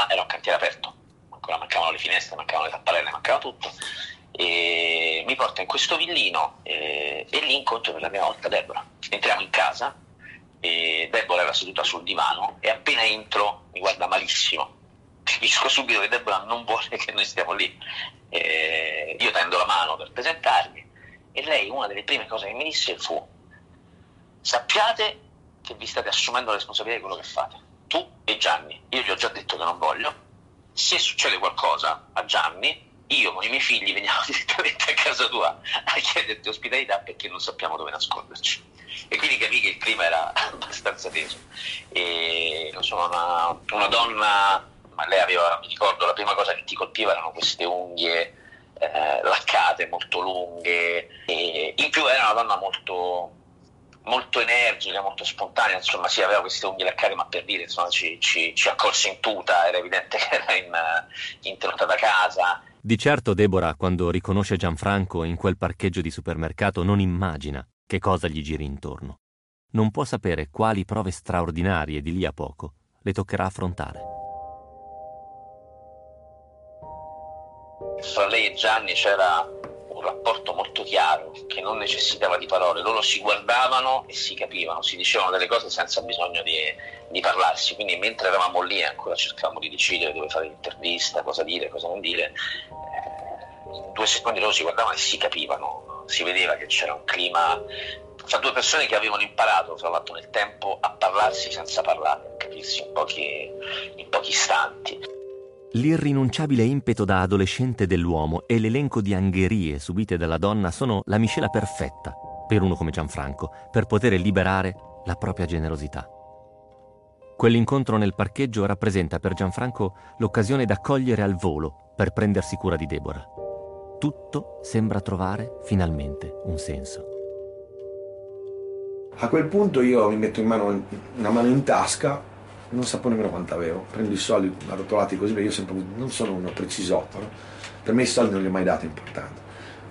Toscana era un cantiere aperto, ancora mancavano le finestre, mancavano le tapparelle, mancava tutto, e mi porta in questo villino e lì incontro per la prima volta Debora. Entriamo in casa e Debora era seduta sul divano e appena entro mi guarda malissimo. Capisco subito che Debora non vuole che noi stiamo lì. Io tendo la mano per presentarmi e lei una delle prime cose che mi disse fu: sappiate che vi state assumendo la responsabilità di quello che fate, tu e Gianni. Io gli ho già detto che non voglio, se succede qualcosa a Gianni io con i miei figli veniamo direttamente a casa tua a chiederti ospitalità perché non sappiamo dove nasconderci. E quindi capì che il clima era abbastanza teso. E insomma, una donna, ma lei aveva, mi ricordo, la prima cosa che ti colpiva erano queste unghie laccate, molto lunghe, e in più era una donna molto energica, molto spontanea, insomma sì, aveva queste unghie laccate, ma per dire, insomma, ci accolse in tuta, era evidente che era interrotta da casa. Di certo Debora, quando riconosce Gianfranco in quel parcheggio di supermercato, non immagina che cosa gli giri intorno. Non può sapere quali prove straordinarie di lì a poco le toccherà affrontare. Fra lei e Gianni c'era un rapporto molto chiaro che non necessitava di parole, loro si guardavano e si capivano, si dicevano delle cose senza bisogno di parlarsi, quindi mentre eravamo lì ancora cercavamo di decidere dove fare l'intervista, cosa dire, cosa non dire, in 2 secondi loro si guardavano e si capivano, si vedeva che c'era un clima fra 2 persone che avevano imparato, fra l'altro nel tempo, a parlarsi senza parlare, a capirsi in pochi istanti. L'irrinunciabile impeto da adolescente dell'uomo e l'elenco di angherie subite dalla donna sono la miscela perfetta per uno come Gianfranco per poter liberare la propria generosità. Quell'incontro nel parcheggio rappresenta per Gianfranco l'occasione da cogliere al volo per prendersi cura di Debora. Tutto sembra trovare finalmente un senso. A quel punto io mi metto in mano una mano in tasca. Non sapevo nemmeno quanto avevo, prendo i soldi arrotolati così, perché io sempre non sono uno precisotto, no? Per me i soldi non li ho mai dati, importante.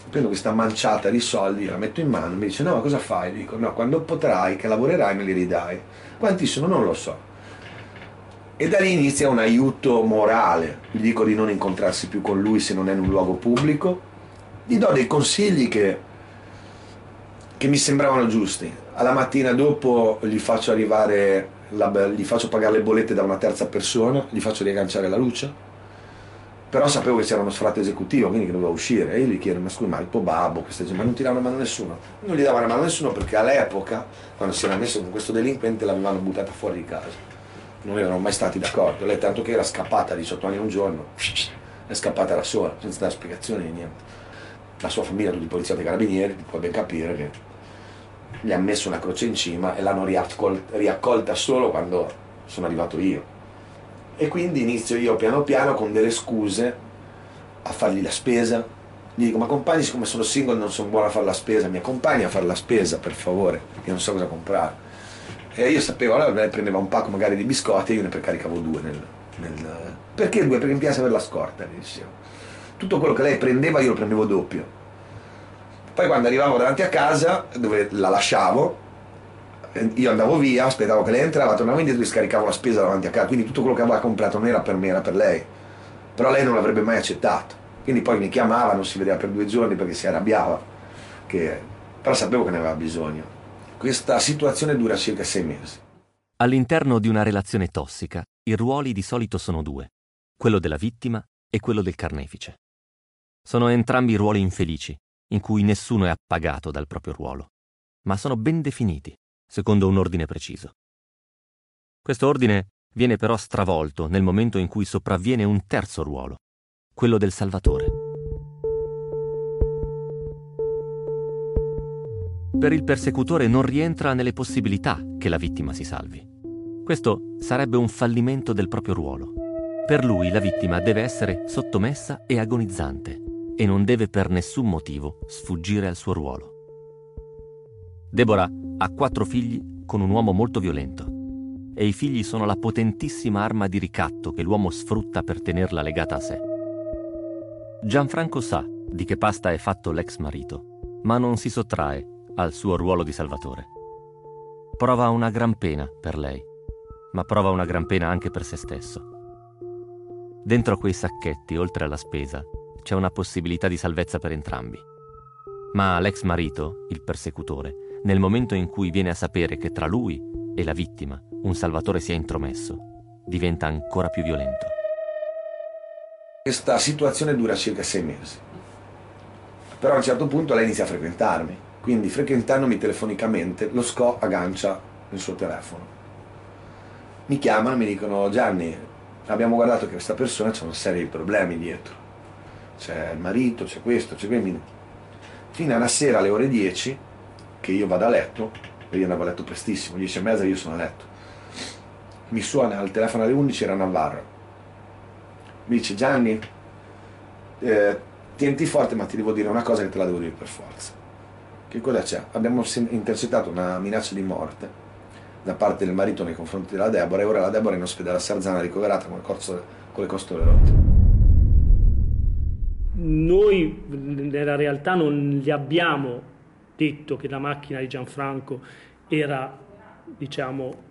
Prendo questa manciata di soldi, la metto in mano, mi dice: no, ma cosa fai? Dico: no, quando potrai, che lavorerai, me li ridai. Quanti sono? Non lo so. E da lì inizia un aiuto morale, gli dico di non incontrarsi più con lui se non è in un luogo pubblico, gli do dei consigli che mi sembravano giusti. Alla mattina dopo gli faccio arrivare... gli faccio pagare le bollette da una terza persona, gli faccio riagganciare la luce, però sapevo che c'era uno sfratto esecutivo, quindi che doveva uscire, e io gli chiedo: ma scusa, ma il tuo babbo, questa gente, ma non ti dava una mano a nessuno? Non gli dava una mano a nessuno perché all'epoca, quando si era messo con questo delinquente, l'avevano buttata fuori di casa, non erano mai stati d'accordo. Lei, tanto che era scappata a 18 anni un giorno, è scappata da sola, senza dare spiegazioni né niente. La sua famiglia, tutti polizia e carabinieri, puoi ben capire che gli ha messo una croce in cima e l'hanno riaccolta solo quando sono arrivato io. E quindi inizio io piano piano con delle scuse a fargli la spesa. Gli dico: ma compagni, siccome sono single non sono buono a fare la spesa, mi accompagni a fare la spesa per favore, io non so cosa comprare. E io sapevo, allora lei prendeva un pacco magari di biscotti e io ne precaricavo 2 perché 2 per impianza per la scorta, gli dicevo. Tutto quello che lei prendeva io lo prendevo doppio. Poi quando arrivavo davanti a casa, dove la lasciavo, io andavo via, aspettavo che lei entrava, tornavo indietro e scaricavo la spesa davanti a casa, quindi tutto quello che aveva comprato non era per me, era per lei, però lei non l'avrebbe mai accettato, quindi poi mi chiamava, non si vedeva per 2 giorni perché si arrabbiava, però sapevo che ne aveva bisogno. Questa situazione dura circa 6 mesi. All'interno di una relazione tossica, i ruoli di solito sono 2, quello della vittima e quello del carnefice. Sono entrambi ruoli infelici, in cui nessuno è appagato dal proprio ruolo, ma sono ben definiti, secondo un ordine preciso. Questo ordine viene però stravolto nel momento in cui sopravviene un terzo ruolo, quello del salvatore. Per il persecutore non rientra nelle possibilità che la vittima si salvi. Questo sarebbe un fallimento del proprio ruolo. Per lui la vittima deve essere sottomessa e agonizzante, e non deve per nessun motivo sfuggire al suo ruolo. Debora ha 4 figli con un uomo molto violento, e i figli sono la potentissima arma di ricatto che l'uomo sfrutta per tenerla legata a sé. Gianfranco sa di che pasta è fatto l'ex marito, ma non si sottrae al suo ruolo di salvatore. Prova una gran pena per lei, ma prova una gran pena anche per se stesso. Dentro quei sacchetti, oltre alla spesa, c'è una possibilità di salvezza per entrambi. Ma l'ex marito, il persecutore, nel momento in cui viene a sapere che tra lui e la vittima un salvatore si è intromesso, diventa ancora più violento. Questa situazione dura circa 6 mesi. Però a un certo punto lei inizia a frequentarmi, quindi frequentandomi telefonicamente lo SCO aggancia il suo telefono. Mi chiamano e mi dicono: Gianni, abbiamo guardato che questa persona c'è una serie di problemi dietro. C'è il marito, c'è questo, c'è quello. Fino a una sera alle ore 10, che io vado a letto, e io andavo a letto prestissimo, 10:30 io sono a letto. Mi suona al telefono alle 11, era Navarra. Mi dice: Gianni, tienti forte, ma ti devo dire una cosa che te la devo dire per forza. Che cosa c'è? Abbiamo intercettato una minaccia di morte da parte del marito nei confronti della Debora, e ora la Debora è in ospedale a Sarzana, ricoverata con le costole rotte. Noi nella realtà non gli abbiamo detto che la macchina di Gianfranco era, diciamo,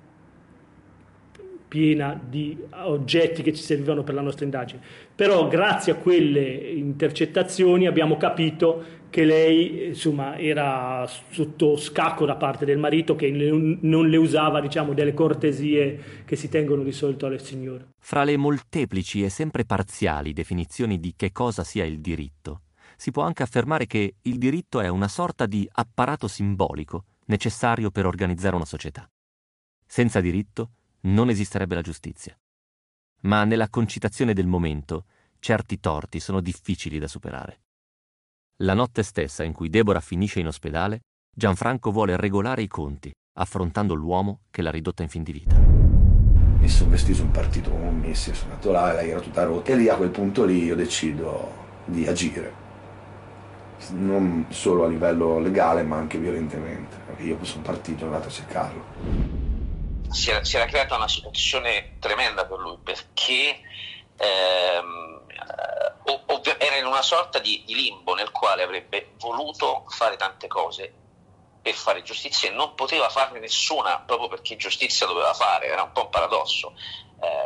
piena di oggetti che ci servivano per la nostra indagine, però grazie a quelle intercettazioni abbiamo capito che lei, insomma, era sotto scacco da parte del marito, che non le usava, diciamo, delle cortesie che si tengono di solito alle signore. Fra le molteplici e sempre parziali definizioni di che cosa sia il diritto, si può anche affermare che il diritto è una sorta di apparato simbolico necessario per organizzare una società. Senza diritto non esisterebbe la giustizia. Ma nella concitazione del momento, certi torti sono difficili da superare. La notte stessa in cui Debora finisce in ospedale, Gianfranco vuole regolare i conti, affrontando l'uomo che l'ha ridotta in fin di vita. Mi sono vestito un partito come un missile, sono andato là, lei era tutta rotta, e lì a quel punto lì io decido di agire. Non solo a livello legale, ma anche violentemente, perché io sono partito e sono andato a cercarlo. Si era creata una situazione tremenda per lui, perché era in una sorta di limbo nel quale avrebbe voluto fare tante cose per fare giustizia e non poteva farne nessuna, proprio perché giustizia doveva fare. Era un po' un paradosso,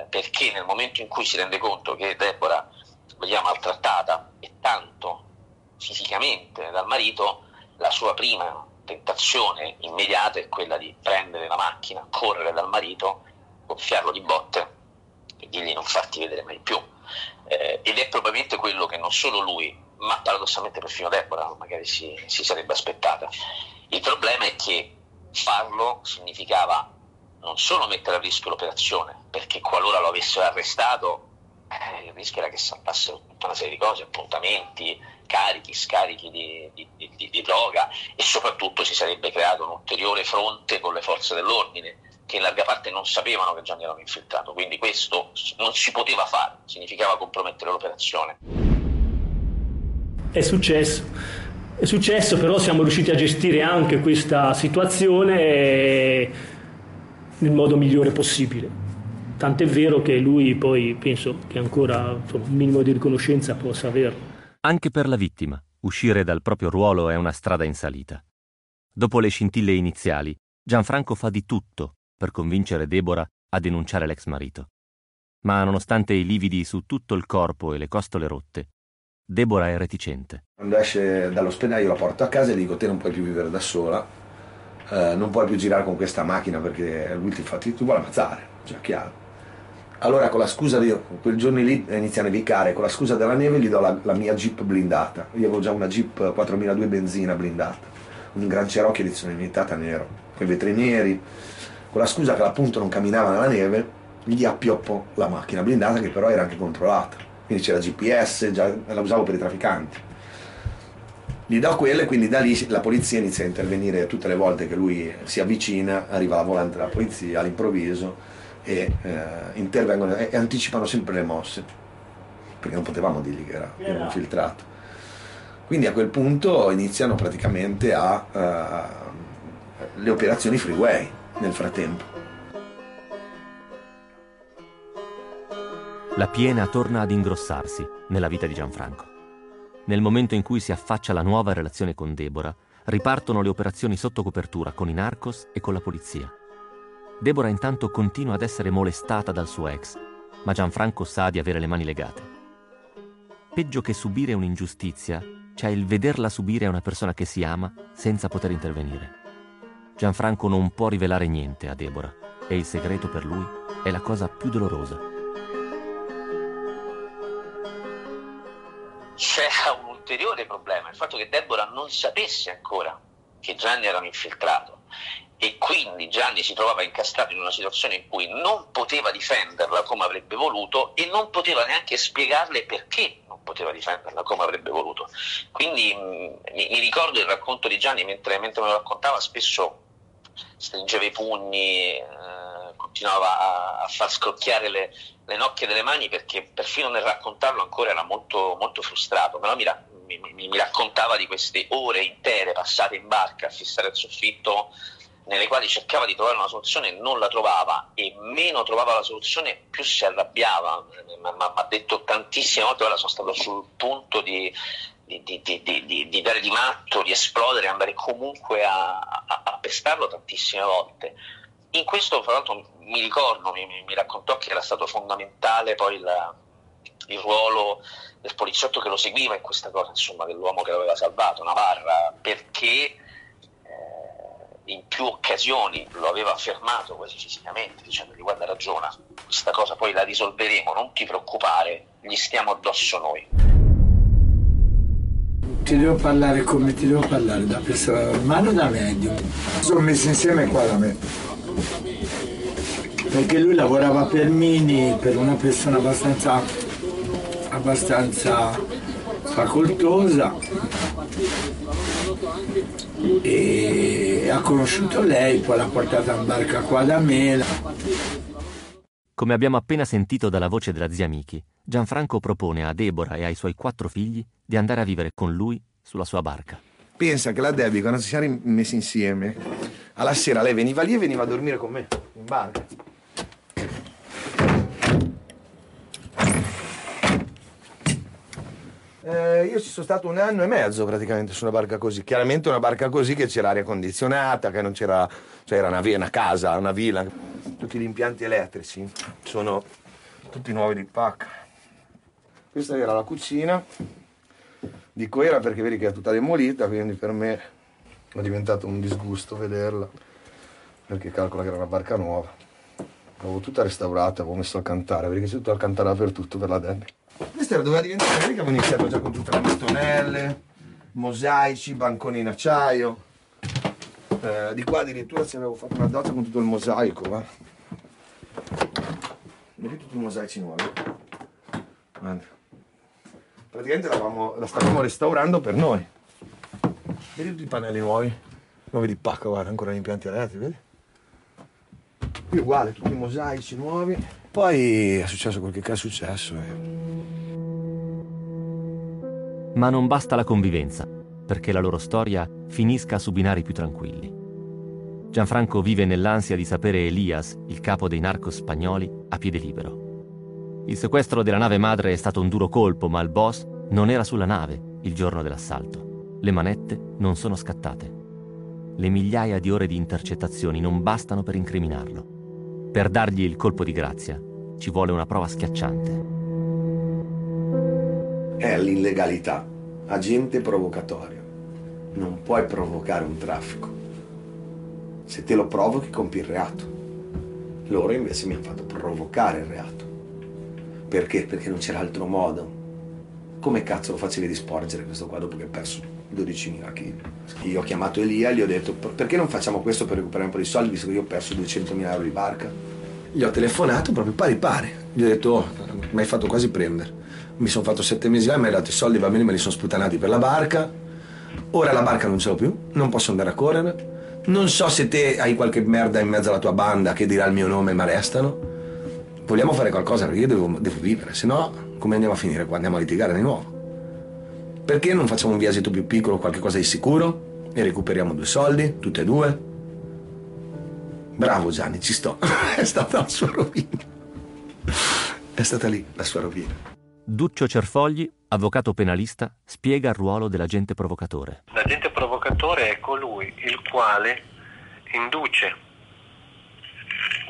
perché nel momento in cui si rende conto che Debora veniva maltrattata e tanto fisicamente dal marito, la sua prima tentazione immediata è quella di prendere la macchina, correre dal marito, gonfiarlo di botte e dirgli: non farti vedere mai più. Ed è probabilmente quello che non solo lui, ma paradossalmente perfino Debora magari si sarebbe aspettata. Il problema è che farlo significava non solo mettere a rischio l'operazione, perché qualora lo avessero arrestato il rischio era che saltassero tutta una serie di cose, appuntamenti, carichi, scarichi di droga, e soprattutto si sarebbe creato un ulteriore fronte con le forze dell'ordine, che in larga parte non sapevano che Gianni era infiltrato, quindi questo non si poteva fare, significava compromettere l'operazione. È successo, però siamo riusciti a gestire anche questa situazione nel modo migliore possibile. Tant'è vero che lui poi, penso, che ancora, insomma, un minimo di riconoscenza possa averlo. Anche per la vittima, uscire dal proprio ruolo è una strada in salita. Dopo le scintille iniziali, Gianfranco fa di tutto per convincere Debora a denunciare l'ex marito. Ma nonostante i lividi su tutto il corpo e le costole rotte, Debora è reticente. Quando esce dall'ospedale io la porto a casa e dico: te non puoi più vivere da sola, non puoi più girare con questa macchina, perché lui ti vuole ammazzare, cioè chiaro. Allora con la scusa di quel giorno lì inizia a nevicare, con la scusa della neve gli do la mia Jeep blindata. Io avevo già una Jeep 4002 benzina blindata, un Gran Cherokee edizione limitata nero, con i vetri neri. Con la scusa che appunto non camminava nella neve, gli appioppo la macchina blindata, che però era anche controllata, quindi c'era GPS, già la usavo per i trafficanti. Gli do quelle, quindi da lì la polizia inizia a intervenire tutte le volte che lui si avvicina, arriva la volante della polizia all'improvviso, e intervengono e anticipano sempre le mosse, perché non potevamo dirgli che era infiltrato. Quindi a quel punto iniziano praticamente le operazioni freeway nel frattempo. La piena torna ad ingrossarsi nella vita di Gianfranco. Nel momento in cui si affaccia la nuova relazione con Debora, ripartono le operazioni sotto copertura con i narcos e con la polizia. Debora intanto continua ad essere molestata dal suo ex ma Gianfranco sa di avere le mani legate. Peggio che subire un'ingiustizia c'è il vederla subire a una persona che si ama senza poter intervenire. Gianfranco non può rivelare niente a Debora e il segreto per lui è la cosa più dolorosa. C'era un ulteriore problema, il fatto che Debora non sapesse ancora che Gianni era un infiltrato e quindi Gianni si trovava incastrato in una situazione in cui non poteva difenderla come avrebbe voluto e non poteva neanche spiegarle perché non poteva difenderla come avrebbe voluto. Quindi mi ricordo il racconto di Gianni, mentre me lo raccontava spesso stringeva i pugni, continuava a far scrocchiare le nocche delle mani perché perfino nel raccontarlo ancora era molto, molto frustrato, però mi raccontava di queste ore intere passate in barca a fissare il soffitto nelle quali cercava di trovare una soluzione e non la trovava, e meno trovava la soluzione più si arrabbiava. Mi ha detto tantissime volte: ora sono stato sul punto di dare di matto, di esplodere, andare comunque a pestarlo tantissime volte. In questo, fra l'altro, mi ricordo, mi raccontò che era stato fondamentale poi il ruolo del poliziotto che lo seguiva in questa cosa, insomma, dell'uomo che l'aveva salvato, Navarra, perché in più occasioni lo aveva fermato quasi fisicamente dicendogli: guarda, ragiona, questa cosa poi la risolveremo, non ti preoccupare, gli stiamo addosso noi. Ti devo parlare come ti devo parlare, da persona normale o da medium? Sono messi insieme qua da me, perché lui lavorava per Mini, per una persona abbastanza facoltosa, e ha conosciuto lei, poi l'ha portata in barca qua da me. Come abbiamo appena sentito dalla voce della zia Michi, Gianfranco propone a Debora e ai suoi 4 figli di andare a vivere con lui sulla sua barca. Pensa che la Debbie, quando si era messi insieme, alla sera lei veniva lì e veniva a dormire con me in barca. Io ci sono stato 1 anno e mezzo praticamente su una barca così. Chiaramente una barca così che c'era aria condizionata, che non c'era, cioè era una casa, una villa. Tutti gli impianti elettrici sono tutti nuovi di pacca. Questa era la cucina, dico era perché vedi che è tutta demolita, quindi per me è diventato un disgusto vederla, perché calcola che era una barca nuova. L'avevo tutta restaurata, avevo messo Alcantara, perché c'è tutto Alcantara dappertutto per la Denny. Questa era, doveva diventare, vedi che avevo iniziato già con tutte le mattonelle, mosaici, banconi in acciaio. Di qua addirittura ci avevo fatto una doccia con tutto il mosaico, va. Vedi tutti i mosaici nuovi. Guarda. Praticamente la stavamo restaurando per noi. Vedi tutti i pannelli nuovi di pacca, guarda, ancora gli impianti elettrici, vedi? Qui uguale, tutti i mosaici nuovi. Poi è successo quel che è successo. Ma non basta la convivenza perché la loro storia finisca su binari più tranquilli. Gianfranco vive nell'ansia di sapere Elías, il capo dei narcos spagnoli, a piede libero. Il sequestro della nave madre è stato un duro colpo, ma il boss non era sulla nave il giorno dell'assalto. Le manette non sono scattate. Le migliaia di ore di intercettazioni non bastano per incriminarlo. Per dargli il colpo di grazia ci vuole una prova schiacciante. È l'illegalità, agente provocatorio. Non puoi provocare un traffico. Se te lo provochi compi il reato. Loro invece mi hanno fatto provocare il reato. Perché? Perché non c'era altro modo. Come cazzo lo facevi disporgere questo qua dopo che hai perso 12.000 kg. Io ho chiamato Elia e gli ho detto: perché non facciamo questo per recuperare un po' di soldi, visto che io ho perso 200.000 euro di barca? Gli ho telefonato proprio pari pari. Gli ho detto: oh, mi hai fatto quasi prendere. Mi sono fatto 7 mesi là, mi hai dato i soldi, va bene, me li sono sputanati per la barca. Ora la barca non ce l'ho più, non posso andare a correre. Non so se te hai qualche merda in mezzo alla tua banda che dirà il mio nome e mi arrestano. Vogliamo fare qualcosa perché io devo vivere, se no come andiamo a finire qua? Andiamo a litigare di nuovo. Perché non facciamo un viaggetto più piccolo, qualcosa di sicuro, e recuperiamo 2 soldi, tutte e 2? Bravo Gianni, ci sto. È stata la sua rovina. È stata lì la sua rovina. Duccio Cerfogli, avvocato penalista, spiega il ruolo dell'agente provocatore. L'agente provocatore è colui il quale induce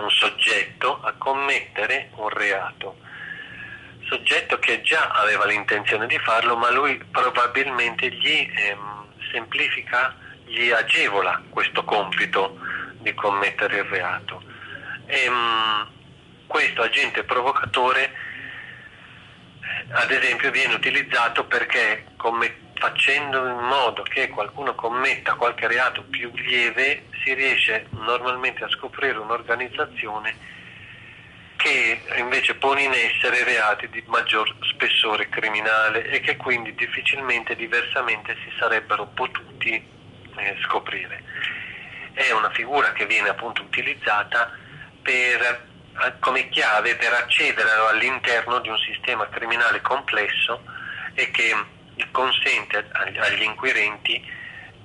un soggetto a commettere un reato, soggetto che già aveva l'intenzione di farlo, ma lui probabilmente gli semplifica, gli agevola questo compito di commettere il reato. Questo agente provocatore, ad esempio, viene utilizzato perché facendo in modo che qualcuno commetta qualche reato più lieve si riesce normalmente a scoprire un'organizzazione che invece pone in essere reati di maggior spessore criminale e che quindi difficilmente, diversamente, si sarebbero potuti scoprire. È una figura che viene appunto utilizzata come chiave per accedere all'interno di un sistema criminale complesso e che consente agli inquirenti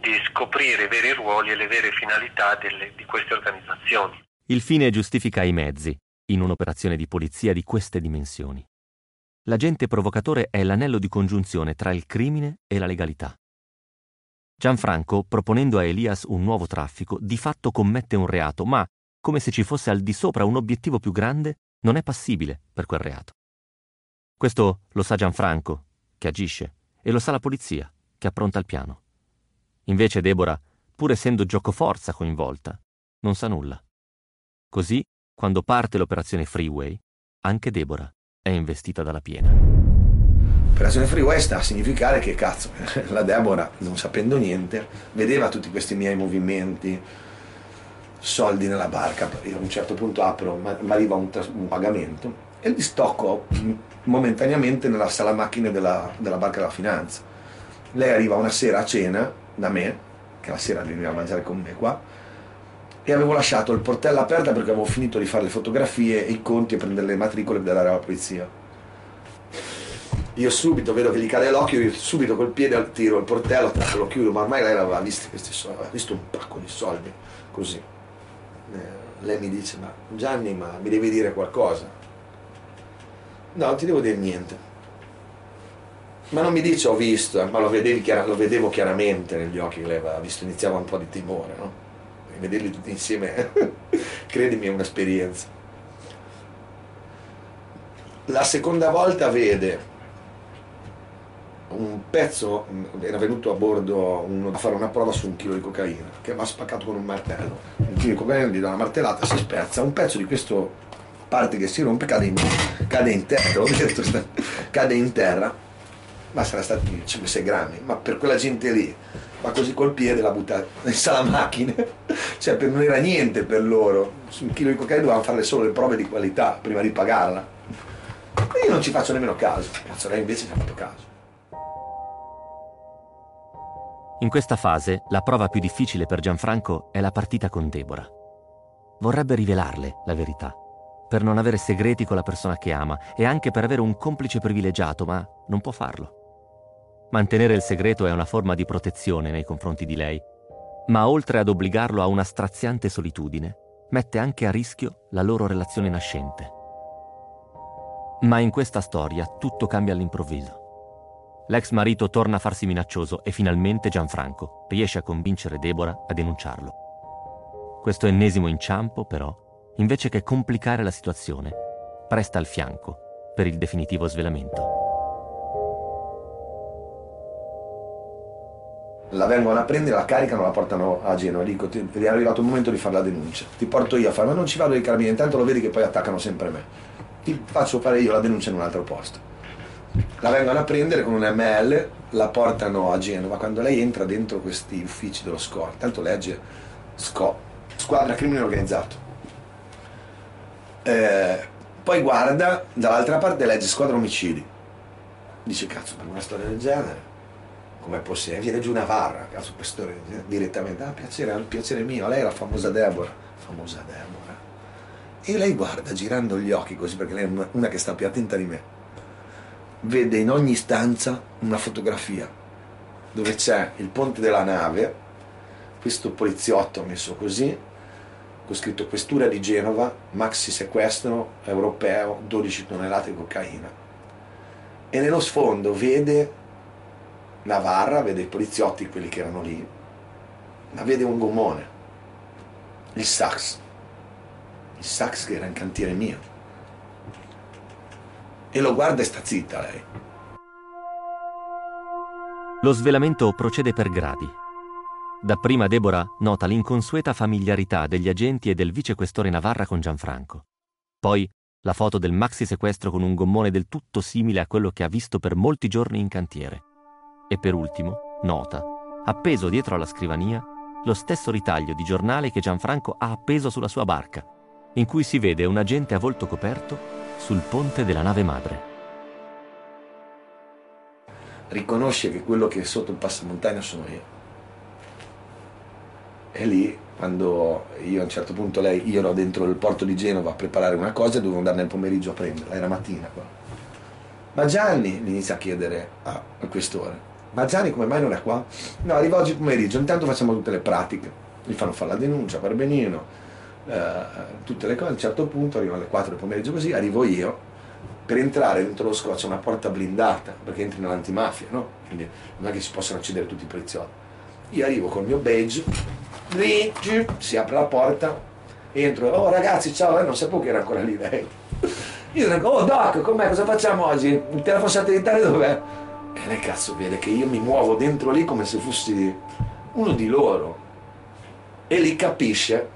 di scoprire i veri ruoli e le vere finalità di queste organizzazioni. Il fine giustifica i mezzi in un'operazione di polizia di queste dimensioni. L'agente provocatore è l'anello di congiunzione tra il crimine e la legalità. Gianfranco, proponendo a Elías un nuovo traffico, di fatto commette un reato, ma, come se ci fosse al di sopra un obiettivo più grande, non è passibile per quel reato. Questo lo sa Gianfranco, che agisce, e lo sa la polizia, che appronta il piano. Invece Debora, pur essendo giocoforza coinvolta, non sa nulla. Così, quando parte l'operazione Freeway, anche Debora è investita dalla piena. L'operazione Freeway sta a significare che, cazzo, la Debora, non sapendo niente, vedeva tutti questi miei movimenti, soldi nella barca. Io a un certo punto apro, mi arriva un pagamento e li stocco momentaneamente nella sala macchine della barca della finanza. Lei arriva una sera a cena da me, che la sera veniva a mangiare con me qua, e avevo lasciato il portello aperto perché avevo finito di fare le fotografie, i conti e prendere le matricole della polizia. Io subito vedo che gli cade l'occhio, io subito col piede al tiro il portello, lo chiudo, ma ormai lei aveva visto questi soldi, aveva visto un pacco di soldi, così. Lei mi dice, ma Gianni, ma mi devi dire qualcosa? No, non ti devo dire niente. Ma non mi dice ho visto, ma lo vedevo chiaramente negli occhi che lei aveva visto, iniziava un po' di timore, no? Vederli tutti insieme, credimi, è un'esperienza. La seconda volta vede un pezzo, era venuto a bordo a fare una prova su 1 chilo di cocaina, che mi ha spaccato con un martello. 1 chilo di cocaina, gli dà una martellata, si spezza, un pezzo di questo parte che si rompe cade in terra, cade in terra, ma sarà stati 5-6 grammi, ma per quella gente lì, ma così col piede l'ha buttata in sala macchine, cioè non era niente per loro. Su 1 chilo di cocaina dovevano fare solo le prove di qualità prima di pagarla. E io non ci faccio nemmeno caso, cazzo, lei invece ci ha fatto caso. In questa fase la prova più difficile per Gianfranco è la partita con Debora. Vorrebbe rivelarle la verità, per non avere segreti con la persona che ama e anche per avere un complice privilegiato, ma non può farlo. Mantenere il segreto è una forma di protezione nei confronti di lei, ma oltre ad obbligarlo a una straziante solitudine, mette anche a rischio la loro relazione nascente. Ma in questa storia tutto cambia all'improvviso. L'ex marito torna a farsi minaccioso e finalmente Gianfranco riesce a convincere Debora a denunciarlo. Questo ennesimo inciampo, però, invece che complicare la situazione, presta al fianco per il definitivo svelamento. La vengono a prendere, la caricano, la portano a Genova. Dico, è arrivato il momento di fare la denuncia. Ti porto io a fare, ma non ci vado dei carabinieri, intanto lo vedi che poi attaccano sempre me. Ti faccio fare io la denuncia in un altro posto. La vengono a prendere con un ML, la portano a Genova. Quando lei entra dentro questi uffici dello SCO, tanto legge SCO, squadra crimine organizzato. Poi guarda, dall'altra parte legge squadra omicidi. Dice, cazzo, per una storia del genere. Com'è possibile? Viene giù Navarra, caso questore, direttamente. Ah, piacere, è un piacere mio. Lei è la famosa Debora. Famosa Debora. E lei guarda, girando gli occhi così, perché lei è una che sta più attenta di me. Vede in ogni stanza una fotografia dove c'è il ponte della nave, questo poliziotto messo così, con scritto Questura di Genova, maxi sequestro europeo, 12 tonnellate di cocaina. E nello sfondo vede Navarra, vede i poliziotti, quelli che erano lì, ma vede un gommone, il sax, il sax che era in cantiere mio. E lo guarda e sta zitta lei. Lo svelamento procede per gradi. Dapprima Debora nota l'inconsueta familiarità degli agenti e del vicequestore Navarra con Gianfranco. Poi la foto del maxi sequestro con un gommone del tutto simile a quello che ha visto per molti giorni in cantiere. E per ultimo, nota, appeso dietro alla scrivania, lo stesso ritaglio di giornale che Gianfranco ha appeso sulla sua barca, in cui si vede un agente a volto coperto sul ponte della nave madre. Riconosce che quello che è sotto il passamontagna sono io. E lì, quando io a un certo punto, io ero dentro il porto di Genova a preparare una cosa e dovevo andare nel pomeriggio a prenderla, era mattina qua. Ma Gianni, mi inizia a chiedere a quest'ora, ma Gianni come mai non è qua? No, arriva oggi pomeriggio, intanto facciamo tutte le pratiche, gli fanno fare la denuncia, per benino, tutte le cose, a un certo punto arrivano alle 4 del pomeriggio così, arrivo io, per entrare dentro lo SCO c'è una porta blindata, perché entri nell'antimafia, no? Quindi non è che si possano uccidere tutti i poliziotti. Io arrivo col mio badge, lì, si apre la porta, entro, oh ragazzi ciao, non sapevo che era ancora lì lei. Io dico, oh Doc, com'è, cosa facciamo oggi? Il telefono satellitare dov'è? E lei cazzo vede che io mi muovo dentro lì come se fossi uno di loro. E lì capisce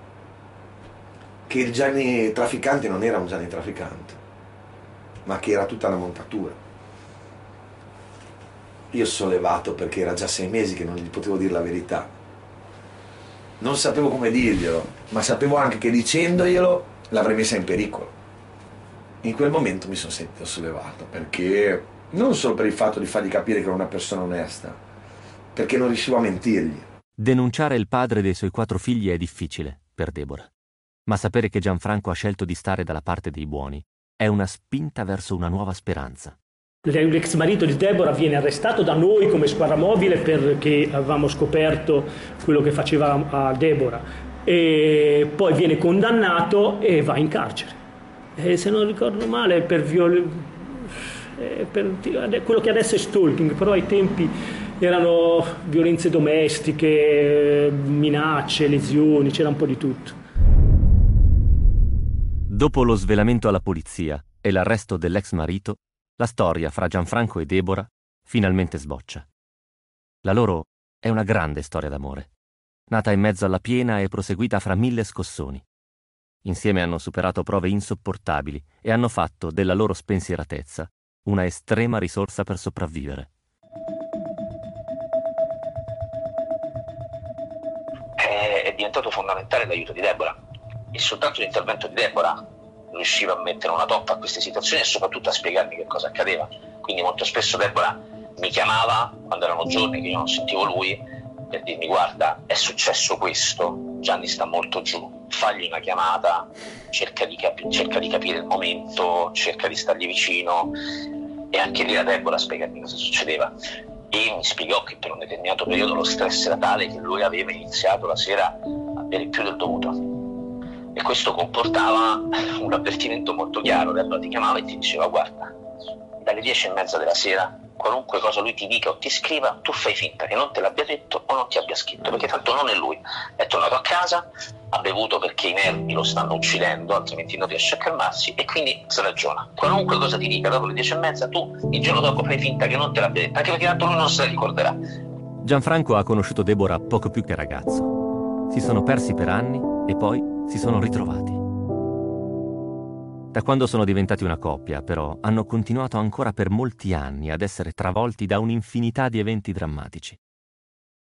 che il Gianni trafficante non era un Gianni trafficante, ma che era tutta una montatura. Io sono levato perché era già 6 mesi che non gli potevo dire la verità. Non sapevo come dirglielo, ma sapevo anche che dicendoglielo l'avrei messa in pericolo. In quel momento mi sono sentito sollevato, perché non solo per il fatto di fargli capire che era una persona onesta, perché non riuscivo a mentirgli. Denunciare il padre dei suoi 4 figli è difficile per Debora, ma sapere che Gianfranco ha scelto di stare dalla parte dei buoni è una spinta verso una nuova speranza. L'ex marito di Debora viene arrestato da noi come squadra mobile perché avevamo scoperto quello che faceva a Debora e poi viene condannato e va in carcere. E se non ricordo male per quello che adesso è stalking, però ai tempi erano violenze domestiche, minacce, lesioni, c'era un po' di tutto. Dopo lo svelamento alla polizia e l'arresto dell'ex marito, la storia fra Gianfranco e Debora finalmente sboccia. La loro è una grande storia d'amore, nata in mezzo alla piena e proseguita fra 1000 scossoni. Insieme hanno superato prove insopportabili e hanno fatto della loro spensieratezza una estrema risorsa per sopravvivere. È diventato fondamentale l'aiuto di Debora e soltanto l'intervento di Debora riusciva a mettere una toppa a queste situazioni e soprattutto a spiegarmi che cosa accadeva. Quindi molto spesso Debora mi chiamava quando erano giorni che io non sentivo lui per dirmi guarda è successo questo, Gianni sta molto giù, fagli una chiamata, cerca di capire il momento, cerca di stargli vicino. E anche lì la Debora a spiegarmi cosa succedeva e mi spiegò che per un determinato periodo lo stress era tale che lui aveva iniziato la sera a bere più del dovuto. E questo comportava un avvertimento molto chiaro, allora ti chiamava e ti diceva guarda, dalle 10:30 della sera, qualunque cosa lui ti dica o ti scriva, tu fai finta che non te l'abbia detto o non ti abbia scritto, perché tanto non è lui. È tornato a casa, ha bevuto perché i nervi lo stanno uccidendo, altrimenti non riesce a calmarsi e quindi si ragiona. Qualunque cosa ti dica dopo le 10:30, tu il giorno dopo fai finta che non te l'abbia detto, anche perché tanto lui non se la ricorderà. Gianfranco ha conosciuto Debora poco più che ragazzo. Si sono persi per anni e poi si sono ritrovati. Da quando sono diventati una coppia, però, hanno continuato ancora per molti anni ad essere travolti da un'infinità di eventi drammatici.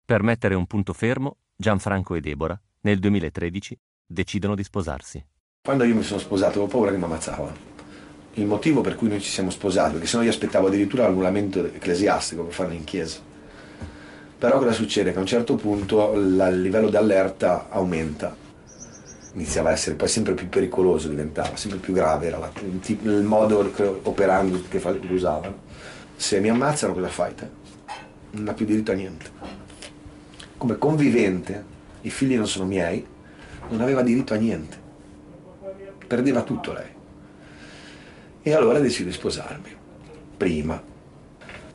Per mettere un punto fermo, Gianfranco e Debora, nel 2013, decidono di sposarsi. Quando io mi sono sposato avevo paura che mi ammazzavano. Il motivo per cui noi ci siamo sposati, perché sennò io aspettavo addirittura l'annullamento ecclesiastico per farlo in chiesa. Però cosa succede? Che a un certo punto il livello di allerta aumenta. Iniziava a essere poi sempre più pericoloso, diventava sempre più grave, era il modo operando che usavano. Se mi ammazzano cosa fai te? Non ha più diritto a niente. Come convivente, i figli non sono miei, non aveva diritto a niente. Perdeva tutto lei. E allora decido di sposarmi, prima,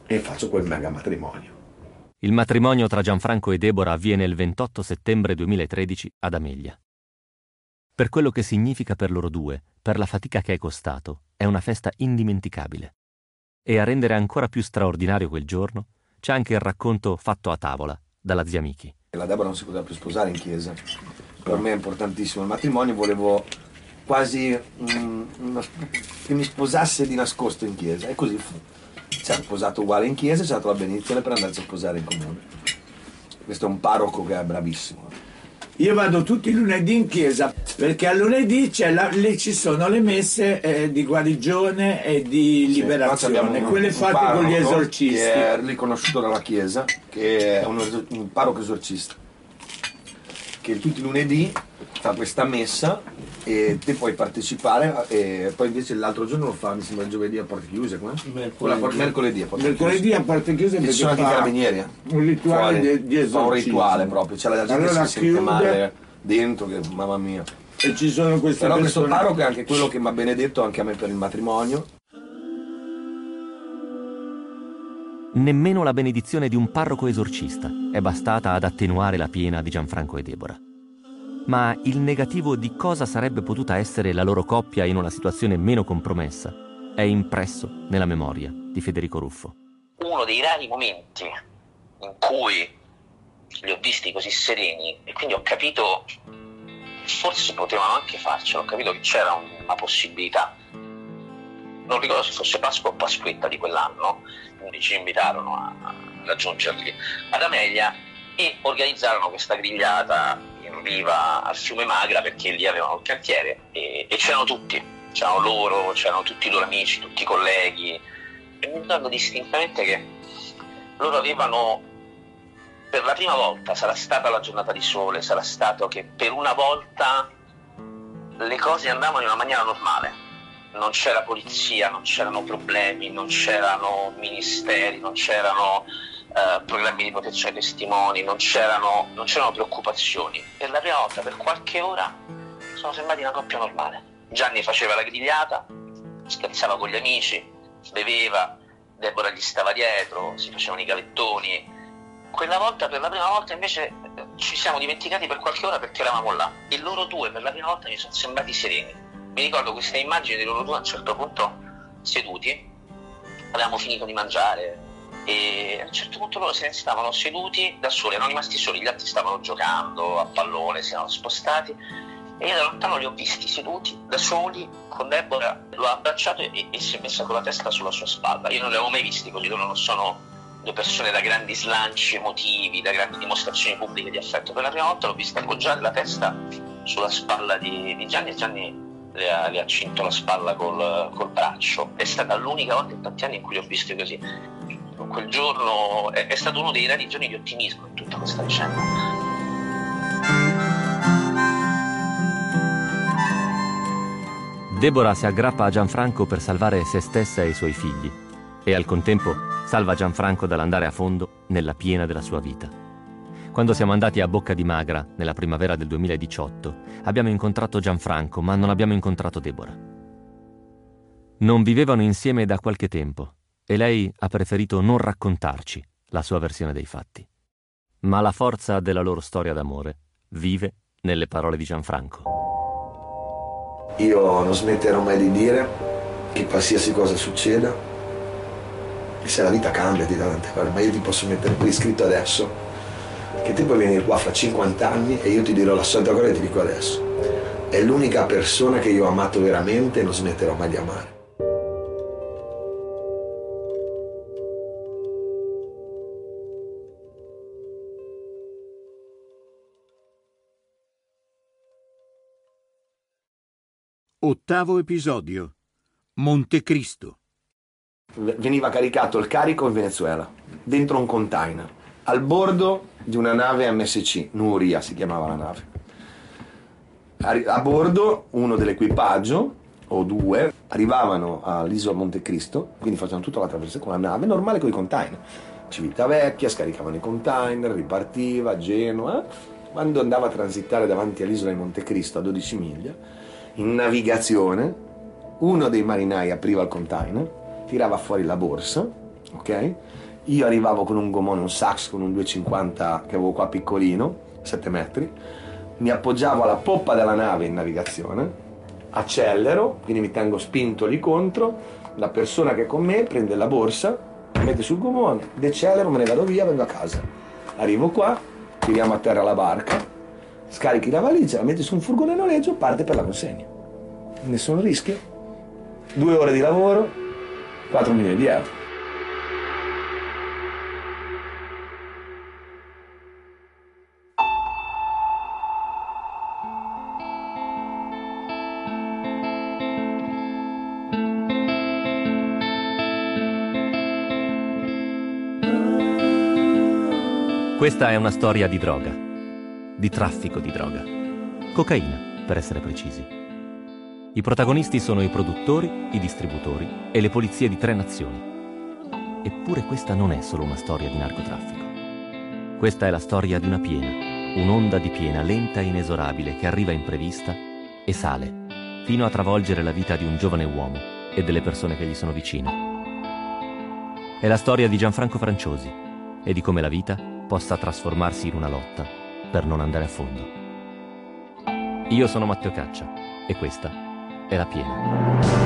e faccio quel mega matrimonio. Il matrimonio tra Gianfranco e Debora avviene il 28 settembre 2013 ad Amelia. Per quello che significa per loro due, per la fatica che è costato, è una festa indimenticabile. E a rendere ancora più straordinario quel giorno c'è anche il racconto fatto a tavola dalla zia Michi. La Debora non si poteva più sposare in chiesa. Per me è importantissimo il matrimonio, volevo quasi che mi sposasse di nascosto in chiesa, e così fu. Ci ha sposato uguale in chiesa, ci ha dato la benedizione per andarci a sposare in comune. Questo è un parroco che è bravissimo. Io vado tutti i lunedì in chiesa, perché a lunedì lì ci sono le messe di guarigione e di liberazione, quelle fatte con gli esorcisti. Che è riconosciuto dalla chiesa, che è un parroco esorcista, che tutti i lunedì fa questa messa e te puoi partecipare, e poi invece l'altro giorno lo fa, mi sembra giovedì a porte chiuse, mercoledì a porte chiuse, perché ci sono anche i carabinieri, un rituale di esorcismo, un rituale proprio, c'è la gente che si sente male dentro, che mamma mia, e ci sono queste persone. Però questo parroco è anche quello che mi ha benedetto anche a me per il matrimonio. Nemmeno la benedizione di un parroco esorcista è bastata ad attenuare la piena di Gianfranco e Debora. Ma il negativo di cosa sarebbe potuta essere la loro coppia in una situazione meno compromessa è impresso nella memoria di Federico Ruffo. Uno dei rari momenti in cui li ho visti così sereni, e quindi ho capito, forse potevano anche farcela, ho capito che c'era una possibilità. Non ricordo se fosse Pasqua o Pasquetta di quell'anno, quindi ci invitarono a raggiungerli ad Amelia e organizzarono questa grigliata in riva al fiume Magra, perché lì avevano il cantiere, e c'erano tutti, c'erano loro, c'erano tutti i loro amici, tutti i colleghi, e mi ricordo distintamente che loro avevano, per la prima volta, sarà stata la giornata di sole, sarà stato che per una volta le cose andavano in una maniera normale. Non c'era polizia, non c'erano problemi, non c'erano ministeri, non c'erano programmi di protezione dei testimoni, non c'erano preoccupazioni. Per la prima volta, per qualche ora, sono sembrati una coppia normale. Gianni faceva la grigliata, scherzava con gli amici, beveva, Debora gli stava dietro, si facevano i gavettoni. Quella volta, per la prima volta, invece, ci siamo dimenticati per qualche ora perché eravamo là. E loro due, per la prima volta, mi sono sembrati sereni. Mi ricordo questa immagine di loro due a un certo punto seduti, avevamo finito di mangiare e a un certo punto loro se ne stavano seduti da soli, erano rimasti soli, gli altri stavano giocando a pallone, si erano spostati e io da lontano li ho visti seduti da soli con Debora, l'ho abbracciato e si è messa con la testa sulla sua spalla. Io non li avevo mai visti così, loro non sono due persone da grandi slanci emotivi, da grandi dimostrazioni pubbliche di affetto. Per la prima volta l'ho vista appoggiare la testa sulla spalla di Gianni, e Gianni le ha cinto la spalla col braccio. È stata l'unica volta in tanti anni in cui li ho visti così. Quel giorno è stato uno dei rari giorni di ottimismo in tutta questa vicenda. Debora si aggrappa a Gianfranco per salvare se stessa e i suoi figli, e al contempo salva Gianfranco dall'andare a fondo nella piena della sua vita. Quando siamo andati a Bocca di Magra, nella primavera del 2018, abbiamo incontrato Gianfranco, ma non abbiamo incontrato Debora. Non vivevano insieme da qualche tempo e lei ha preferito non raccontarci la sua versione dei fatti. Ma la forza della loro storia d'amore vive nelle parole di Gianfranco. Io non smetterò mai di dire che qualsiasi cosa succeda, se la vita cambia di tante cose, ma io ti posso mettere per iscritto adesso che te puoi venire qua fra 50 anni e io ti dirò la solita cosa che ti dico adesso. È l'unica persona che io ho amato veramente e non smetterò mai di amare. Ottavo episodio. Montecristo. Veniva caricato il carico in Venezuela, dentro un container, al bordo di una nave MSC, Nuria si chiamava la nave. A bordo uno dell'equipaggio, o due, arrivavano all'isola Montecristo, quindi facevano tutta la traversa con la nave normale con i container. Civitavecchia, scaricavano i container, ripartiva, Genova. Quando andava a transitare davanti all'isola di Montecristo a 12 miglia, in navigazione, uno dei marinai apriva il container, tirava fuori la borsa, ok? Io arrivavo con un gommone, un sax, con un 250 che avevo qua piccolino, 7 metri, mi appoggiavo alla poppa della nave in navigazione, accelero, quindi mi tengo spinto lì contro, la persona che è con me prende la borsa, la mette sul gommone, decelero, me ne vado via, vengo a casa. Arrivo qua, tiriamo a terra la barca, scarichi la valigia, la metti su un furgone a noleggio, parte per la consegna. Nessun rischio, 2 ore di lavoro, 4 milioni di euro. Questa è una storia di droga, di traffico di droga, cocaina per essere precisi. I protagonisti sono i produttori, i distributori e le polizie di 3 nazioni. Eppure questa non è solo una storia di narcotraffico. Questa è la storia di una piena, un'onda di piena lenta e inesorabile che arriva imprevista e sale, fino a travolgere la vita di un giovane uomo e delle persone che gli sono vicine. È la storia di Gianfranco Franciosi e di come la vita possa trasformarsi in una lotta per non andare a fondo. Io sono Matteo Caccia e questa è La Piena.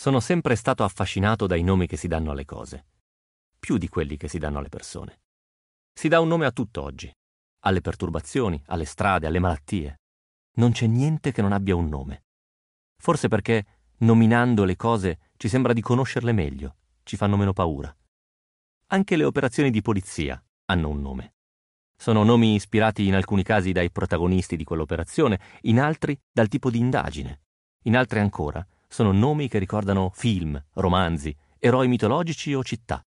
Sono sempre stato affascinato dai nomi che si danno alle cose, più di quelli che si danno alle persone. Si dà un nome a tutto oggi, alle perturbazioni, alle strade, alle malattie. Non c'è niente che non abbia un nome. Forse perché, nominando le cose, ci sembra di conoscerle meglio, ci fanno meno paura. Anche le operazioni di polizia hanno un nome. Sono nomi ispirati in alcuni casi dai protagonisti di quell'operazione, in altri dal tipo di indagine, in altri ancora sono nomi che ricordano film, romanzi, eroi mitologici o città.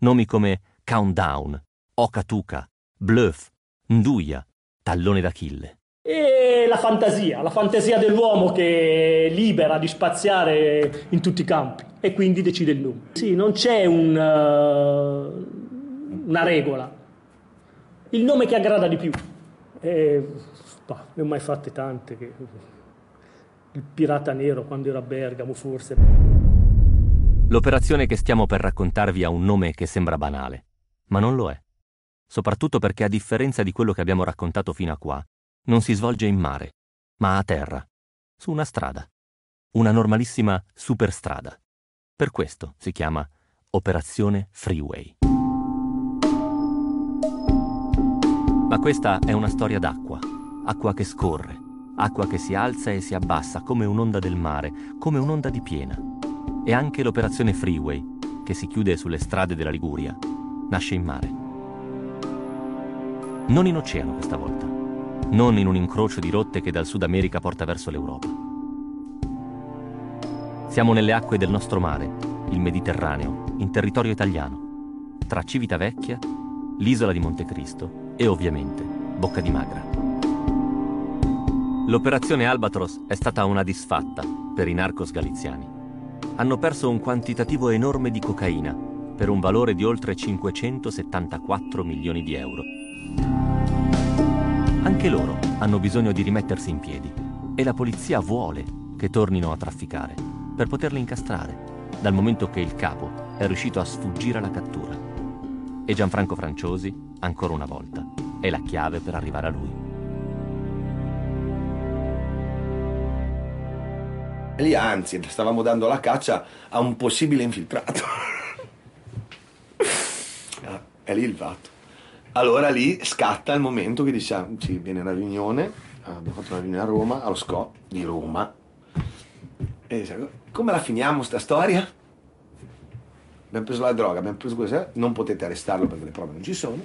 Nomi come Countdown, Okatuka, Bluff, Nduja, Tallone d'Achille. E la fantasia dell'uomo che è libera di spaziare in tutti i campi e quindi decide il nome. Sì, non c'è una regola. Il nome che aggrada di più. Ne ho mai fatte tante che... Il pirata nero quando era a Bergamo, forse. L'operazione che stiamo per raccontarvi ha un nome che sembra banale, ma non lo è. Soprattutto perché, a differenza di quello che abbiamo raccontato fino a qua, non si svolge in mare, ma a terra, su una strada. Una normalissima superstrada. Per questo si chiama Operazione Freeway. Ma questa è una storia d'acqua, acqua che scorre. Acqua che si alza e si abbassa come un'onda del mare, come un'onda di piena. E anche l'operazione Freeway, che si chiude sulle strade della Liguria, nasce in mare. Non in oceano questa volta, non in un incrocio di rotte che dal Sud America porta verso l'Europa. Siamo nelle acque del nostro mare, il Mediterraneo, in territorio italiano, tra Civitavecchia, l'isola di Montecristo e ovviamente Bocca di Magra. L'operazione Albatros è stata una disfatta per i narcos galiziani. Hanno perso un quantitativo enorme di cocaina per un valore di oltre 574 milioni di euro. Anche loro hanno bisogno di rimettersi in piedi e la polizia vuole che tornino a trafficare per poterli incastrare, dal momento che il capo è riuscito a sfuggire alla cattura. E Gianfranco Franciosi, ancora una volta, è la chiave per arrivare a lui. Lì, anzi, stavamo dando la caccia a un possibile infiltrato. È lì il fatto. Allora lì scatta il momento che diciamo, ci viene una riunione, abbiamo fatto una riunione a Roma, allo SCO di Roma, e diciamo, come la finiamo sta storia? Abbiamo preso la droga, abbiamo preso questa, non potete arrestarlo perché le prove non ci sono,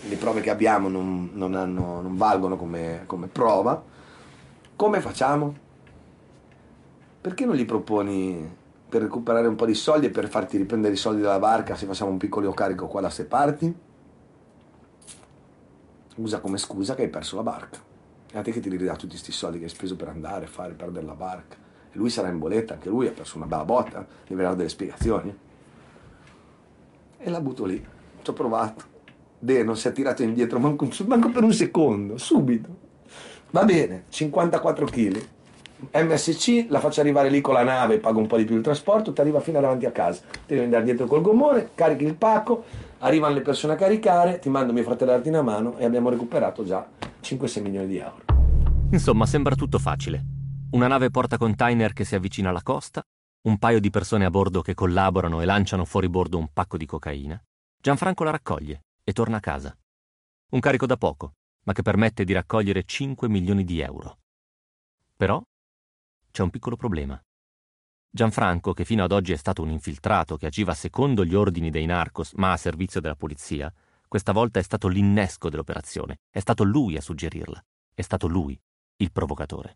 le prove che abbiamo non valgono come prova. Come facciamo? Perché non gli proponi per recuperare un po' di soldi e per farti riprendere i soldi dalla barca se facciamo un piccolo carico qua da se parti? Usa come scusa che hai perso la barca. E a te che ti ridà tutti questi soldi che hai speso per andare, fare, perdere la barca. lui sarà in bolletta, anche lui ha perso una bella botta, mi verranno delle spiegazioni. E la butto lì, ci ho provato. De non si è tirato indietro manco per un secondo, subito. Va bene, 54 kg. MSC, la faccio arrivare lì con la nave, pago un po' di più il trasporto, ti arriva fino davanti a casa, ti devi andare dietro col gommone, carichi il pacco, arrivano le persone a caricare, ti mando mio fratello a darti una mano e abbiamo recuperato già 5-6 milioni di euro. Insomma, sembra tutto facile. Una nave porta container che si avvicina alla costa, un paio di persone a bordo che collaborano e lanciano fuori bordo un pacco di cocaina. Gianfranco la raccoglie e torna a casa. Un carico da poco, ma che permette di raccogliere 5 milioni di euro. Però c'è un piccolo problema. Gianfranco, che fino ad oggi è stato un infiltrato che agiva secondo gli ordini dei narcos ma a servizio della polizia, questa volta è stato l'innesco dell'operazione, è stato lui a suggerirla, è stato lui il provocatore.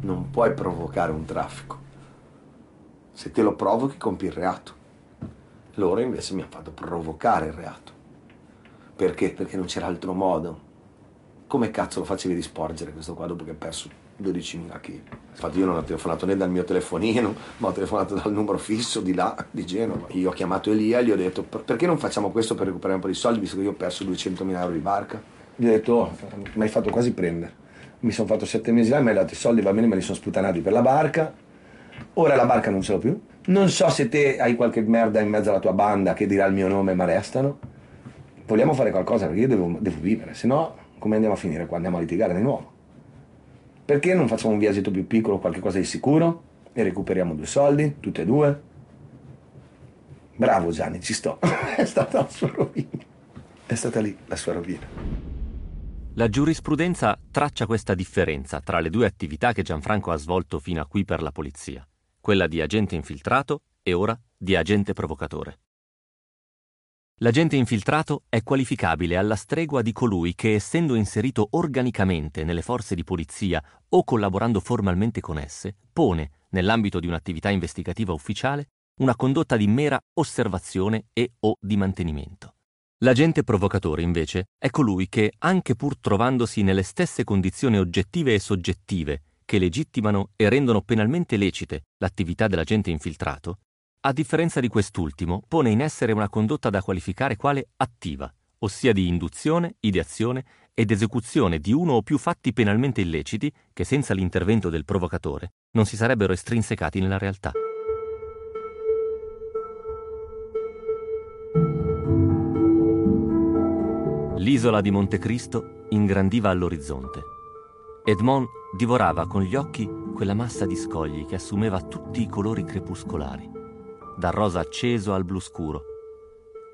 Non puoi provocare un traffico. Se te lo provochi compi il reato. Loro invece mi hanno fatto provocare il reato. Perché? Perché non c'era altro modo. Come cazzo lo facevi disporgere questo qua dopo che ha perso 12.000 kg? Infatti io non ho telefonato né dal mio telefonino, ma ho telefonato dal numero fisso di là, di Genova. Io ho chiamato Elia e gli ho detto perché non facciamo questo per recuperare un po' di soldi, visto che io ho perso 200.000 euro di barca? Gli ho detto, oh, mi hai fatto quasi prendere. Mi sono fatto 7 mesi là, mi hai dato i soldi, va bene, me li sono sputanati per la barca. Ora la barca non ce l'ho più. Non so se te hai qualche merda in mezzo alla tua banda che dirà il mio nome ma restano. Vogliamo fare qualcosa perché io devo vivere, se no... Come andiamo a finire qua? Andiamo a litigare di nuovo. Perché non facciamo un viaggetto più piccolo, qualche cosa di sicuro, e recuperiamo 2 soldi, tutte e due? Bravo Gianni, ci sto. È stata la sua rovina. È stata lì la sua rovina. La giurisprudenza traccia questa differenza tra le due attività che Gianfranco ha svolto fino a qui per la polizia, quella di agente infiltrato e ora di agente provocatore. L'agente infiltrato è qualificabile alla stregua di colui che, essendo inserito organicamente nelle forze di polizia o collaborando formalmente con esse, pone, nell'ambito di un'attività investigativa ufficiale, una condotta di mera osservazione e o di mantenimento. L'agente provocatore, invece, è colui che, anche pur trovandosi nelle stesse condizioni oggettive e soggettive che legittimano e rendono penalmente lecite l'attività dell'agente infiltrato, a differenza di quest'ultimo, pone in essere una condotta da qualificare quale attiva, ossia di induzione, ideazione ed esecuzione di uno o più fatti penalmente illeciti che senza l'intervento del provocatore non si sarebbero estrinsecati nella realtà. L'isola di Montecristo ingrandiva all'orizzonte. Edmond divorava con gli occhi quella massa di scogli che assumeva tutti i colori crepuscolari, dal rosa acceso al blu scuro.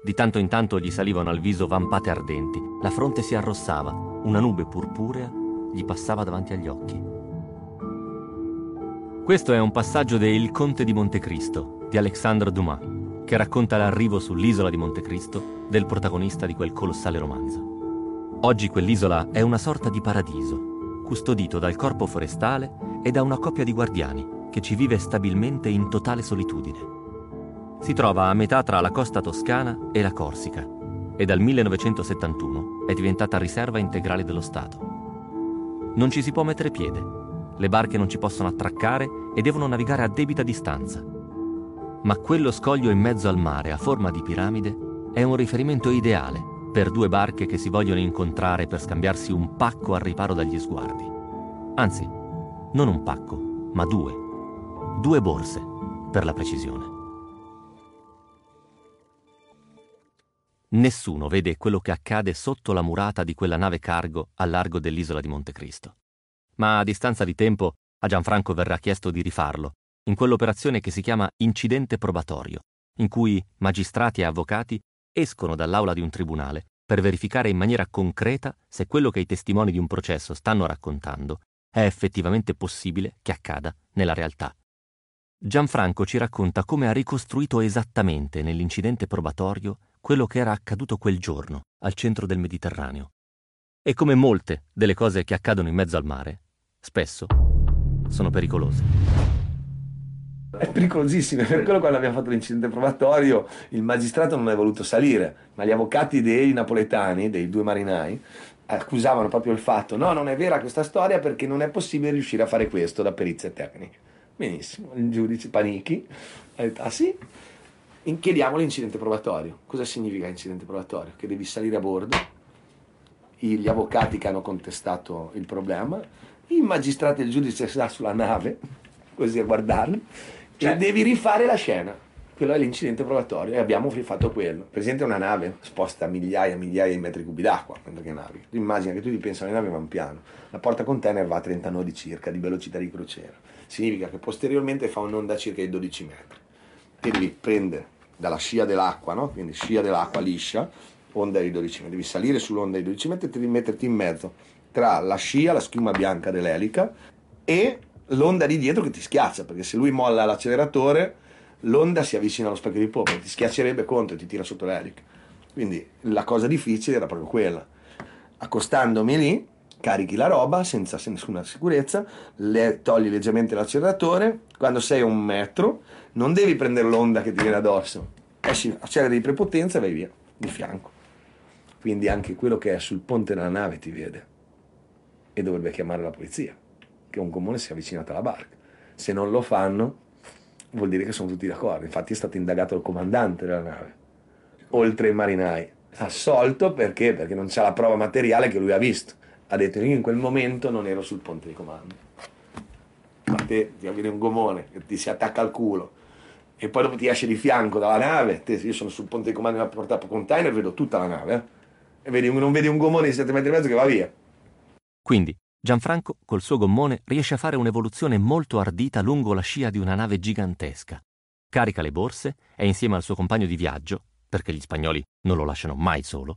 Di tanto in tanto gli salivano al viso vampate ardenti, la fronte si arrossava, una nube purpurea gli passava davanti agli occhi. Questo è un passaggio de Il Conte di Montecristo di Alexandre Dumas, che racconta l'arrivo sull'isola di Montecristo del protagonista di quel colossale romanzo. Oggi quell'isola è una sorta di paradiso, custodito dal corpo forestale e da una coppia di guardiani che ci vive stabilmente in totale solitudine. Si trova a metà tra la costa toscana e la Corsica e dal 1971 è diventata riserva integrale dello Stato. Non ci si può mettere piede, le barche non ci possono attraccare e devono navigare a debita distanza. Ma quello scoglio in mezzo al mare a forma di piramide è un riferimento ideale per 2 barche che si vogliono incontrare per scambiarsi un pacco al riparo dagli sguardi. Anzi, non un pacco, ma 2. 2 borse, per la precisione. Nessuno vede quello che accade sotto la murata di quella nave cargo al largo dell'isola di Montecristo. Ma a distanza di tempo a Gianfranco verrà chiesto di rifarlo, in quell'operazione che si chiama incidente probatorio, in cui magistrati e avvocati escono dall'aula di un tribunale per verificare in maniera concreta se quello che i testimoni di un processo stanno raccontando è effettivamente possibile che accada nella realtà. Gianfranco ci racconta come ha ricostruito esattamente nell'incidente probatorio quello che era accaduto quel giorno al centro del Mediterraneo. E come molte delle cose che accadono in mezzo al mare, spesso sono pericolose. È pericolosissima, per quello quando abbiamo fatto l'incidente probatorio il magistrato non è voluto salire, ma gli avvocati dei napoletani, dei due marinai, accusavano proprio il fatto: no, non è vera questa storia perché non è possibile riuscire a fare questo da perizie tecniche. Benissimo, il giudice Panichi ha detto: ah sì? Chiediamo l'incidente probatorio. Cosa significa incidente probatorio? Che devi salire a bordo, gli avvocati che hanno contestato il problema, il magistrato e il giudice sta sulla nave, così a guardarli, e devi rifare la scena. Quello è l'incidente probatorio e abbiamo fatto quello. Presente una nave, sposta migliaia e migliaia di metri cubi d'acqua, mentre che navi. Immagina che tutti pensano alle navi vanno piano. La porta container va a 30 nodi circa di velocità di crociera. Significa che posteriormente fa un'onda circa di 12 metri. Te devi prendere dalla scia dell'acqua, no? Quindi scia dell'acqua liscia, onda di 12 metri. Devi salire sull'onda di 12 metri e devi metterti in mezzo tra la scia, la schiuma bianca dell'elica e l'onda di dietro che ti schiaccia, perché se lui molla l'acceleratore l'onda si avvicina allo specchio di popolo, ti schiaccerebbe contro e ti tira sotto l'elica. Quindi la cosa difficile era proprio quella. Accostandomi lì, carichi la roba senza nessuna sicurezza, togli leggermente l'acceleratore, quando sei a 1 metro non devi prendere l'onda che ti viene addosso, esci, acceleri di prepotenza e vai via, di fianco. Quindi anche quello che è sul ponte della nave ti vede e dovrebbe chiamare la polizia, che un comune si è avvicinato alla barca. Se non lo fanno vuol dire che sono tutti d'accordo. Infatti è stato indagato il comandante della nave, oltre ai marinai. Assolto perché? Perché non c'è la prova materiale che lui ha visto. Ha detto: io in quel momento non ero sul ponte di comando. Ma te ti avviene un gomone che ti si attacca al culo e poi dopo ti esce di fianco dalla nave. Te, io sono sul ponte di comando della porta container, vedo tutta la nave e vedi, non vedi un gomone di 7 metri e mezzo che va via. Quindi Gianfranco, col suo gommone, riesce a fare un'evoluzione molto ardita lungo la scia di una nave gigantesca. Carica le borse e insieme al suo compagno di viaggio, perché gli spagnoli non lo lasciano mai solo,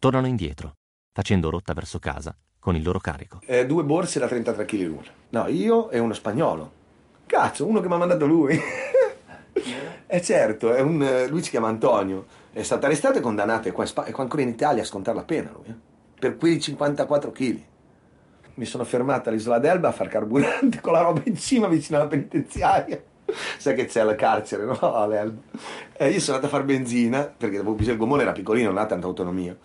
tornano indietro, facendo rotta verso casa con il loro carico. 2 borse da 33 kg l'una. No, io e uno spagnolo. Cazzo, uno che mi ha mandato lui. Certo, lui si chiama Antonio. È stato arrestato e condannato, è qua ancora in Italia a scontare la pena lui, per quei 54 kg. Mi sono fermato all'Isola d'Elba a far carburante con la roba in cima vicino alla penitenziaria. Sai che c'è la carcere, no? All'Elba. Io sono andato a far benzina, perché il gommone era piccolino, non ha tanta autonomia.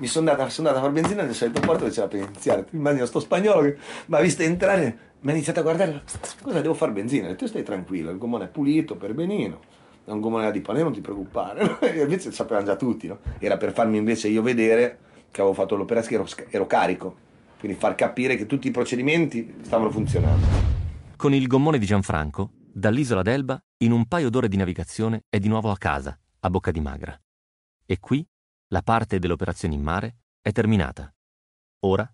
Mi sono andato a far benzina nel solito porto dove c'è la penitenziaria. Immagino sto spagnolo che mi ha visto entrare, mi ha iniziato a guardare. Cosa devo far benzina? Ho detto: stai tranquillo, il gommone è pulito, per benino. È un gommone di pane, non ti preoccupare. E invece lo sapevano già tutti, no? Era per farmi invece io vedere che avevo fatto l'operazione, che ero carico. Quindi far capire che tutti i procedimenti stavano funzionando. Con il gommone di Gianfranco, dall'Isola d'Elba, in un paio d'ore di navigazione, è di nuovo a casa, a Bocca di Magra. E qui la parte dell'operazione in mare è terminata. Ora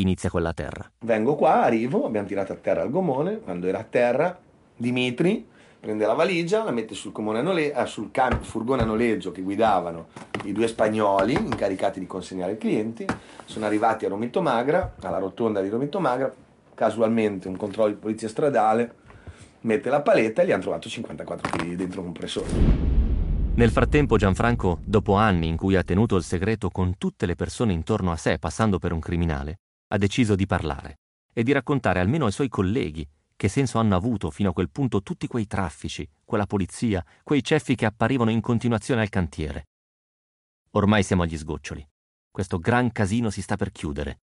inizia quella a terra. Vengo qua, arrivo, abbiamo tirato a terra il gommone. Quando era a terra, Dimitri prende la valigia, la mette sul furgone a noleggio che guidavano i 2 spagnoli incaricati di consegnare i clienti. Sono arrivati a Romito Magra, alla rotonda di Romito Magra, casualmente un controllo di polizia stradale mette la paletta e gli hanno trovato 54 kg dentro un compressore. Nel frattempo Gianfranco, dopo anni in cui ha tenuto il segreto con tutte le persone intorno a sé passando per un criminale, ha deciso di parlare e di raccontare almeno ai suoi colleghi che senso hanno avuto fino a quel punto tutti quei traffici, quella polizia, quei ceffi che apparivano in continuazione al cantiere. Ormai siamo agli sgoccioli. Questo gran casino si sta per chiudere.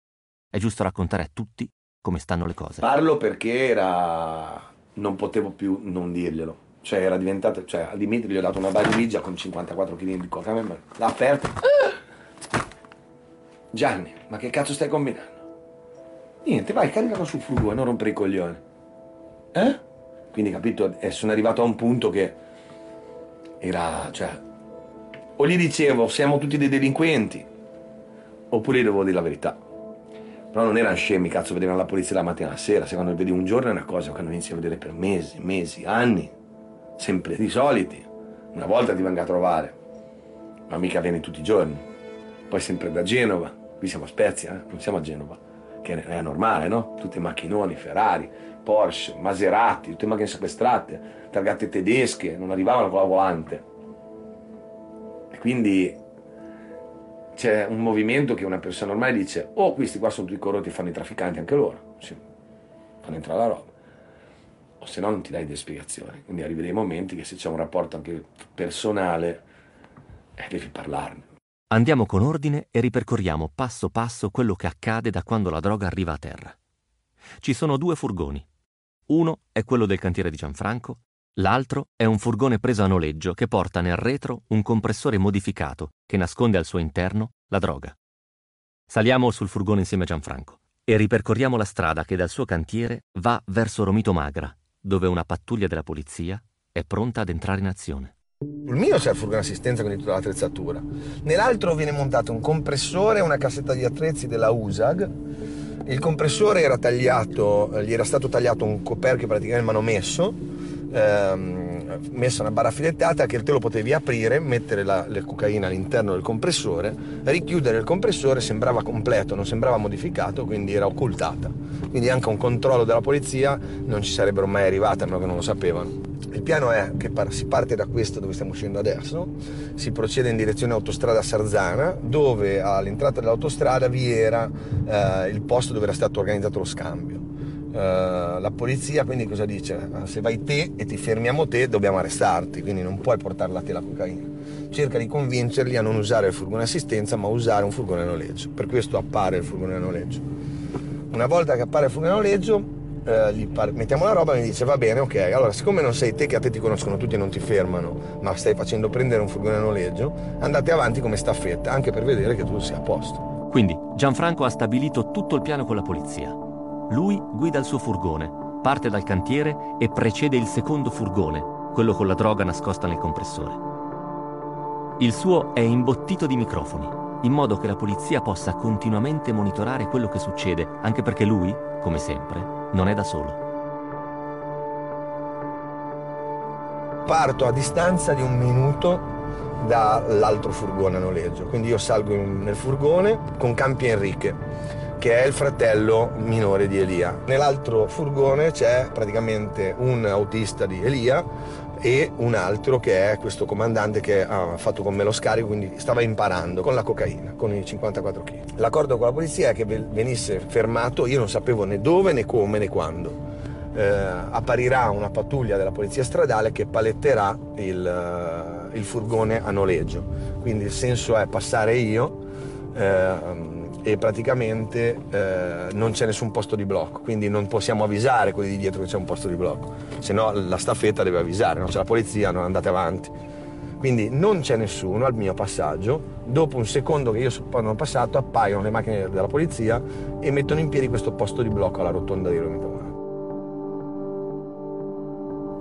È giusto raccontare a tutti come stanno le cose. Parlo perché non potevo più non dirglielo. Cioè era diventato... Cioè a Dimitri gli ho dato una valigia con 54 kg di coca, ma l'ha aperta. Gianni, ma che cazzo stai combinando? Niente, vai, caricalo sul furgone, non rompere i coglioni. Eh? Quindi capito, sono arrivato a un punto che era, cioè, o gli dicevo siamo tutti dei delinquenti oppure gli dovevo dire la verità. Però non erano scemi, cazzo, vedevano la polizia la mattina e la sera. Se quando vedi un giorno è una cosa, quando inizi a vedere per mesi, anni, sempre di soliti, una volta ti venga a trovare, ma mica vieni tutti i giorni. Poi sempre da Genova, qui siamo a Spezia, non siamo a Genova, che è normale, no? Tutti macchinoni, Ferrari, Porsche, Maserati, tutte macchine sequestrate, targate tedesche, non arrivavano con la volante. E quindi c'è un movimento che una persona ormai dice: oh, questi qua sono tutti corrotti e fanno i trafficanti anche loro. Sì, fanno entrare la roba. o se no non ti dai delle spiegazioni. Quindi arrivi dei momenti che se c'è un rapporto anche personale devi parlarne. Andiamo con ordine e ripercorriamo passo passo quello che accade da quando la droga arriva a terra. Ci sono due furgoni. Uno è quello del cantiere di Gianfranco, l'altro è un furgone preso a noleggio che porta nel retro un compressore modificato che nasconde al suo interno la droga. Saliamo sul furgone insieme a Gianfranco e ripercorriamo la strada che dal suo cantiere va verso Romito Magra, dove una pattuglia della polizia è pronta ad entrare in azione. Sul mio c'è il furgone assistenza con tutta l'attrezzatura, nell'altro viene montato un compressore e una cassetta di attrezzi della USAG. Il compressore era tagliato, gli era stato tagliato un coperchio praticamente manomesso, messa una barra filettata che te lo potevi aprire, mettere la cocaina all'interno del compressore, richiudere il compressore, sembrava completo, non sembrava modificato, quindi era occultata. Quindi anche un controllo della polizia non ci sarebbero mai arrivati, a meno che non lo sapevano. Il piano è che si parte da questo dove stiamo uscendo adesso, si procede in direzione autostrada Sarzana, dove all'entrata dell'autostrada vi era il posto dove era stato organizzato lo scambio. La polizia quindi cosa dice? Se vai te e ti fermiamo te dobbiamo arrestarti, quindi non puoi portarla a te la cocaina. Cerca di convincerli a non usare il furgone assistenza ma usare un furgone a noleggio, per questo appare il furgone a noleggio. Una volta che appare il furgone a noleggio mettiamo la roba e mi dice va bene, ok, allora siccome non sei te, che a te ti conoscono tutti e non ti fermano, ma stai facendo prendere un furgone a noleggio, andate avanti come staffetta anche per vedere che tu sia a posto. Quindi Gianfranco ha stabilito tutto il piano con la polizia. Lui guida il suo furgone, parte dal cantiere e precede il secondo furgone, quello con la droga nascosta nel compressore. Il suo è imbottito di microfoni, in modo che la polizia possa continuamente monitorare quello che succede, anche perché lui, come sempre, non è da solo. Parto a distanza di un minuto dall'altro furgone a noleggio, quindi io salgo nel furgone con Campi Enrique, che è il fratello minore di Elia. Nell'altro furgone c'è praticamente un autista di Elia e un altro che è questo comandante che ha fatto con me lo scarico, quindi stava imparando con la cocaina, con i 54 kg. L'accordo con la polizia è che venisse fermato, io non sapevo né dove, né come, né quando. Apparirà una pattuglia della polizia stradale che paletterà il furgone a noleggio. Quindi il senso è passare io, e praticamente non c'è nessun posto di blocco, quindi non possiamo avvisare quelli di dietro che c'è un posto di blocco, se no la staffetta deve avvisare, non c'è la polizia, non andate avanti. Quindi non c'è nessuno al mio passaggio, dopo un secondo che io sono passato appaiono le macchine della polizia e mettono in piedi questo posto di blocco alla rotonda di Romito Magra.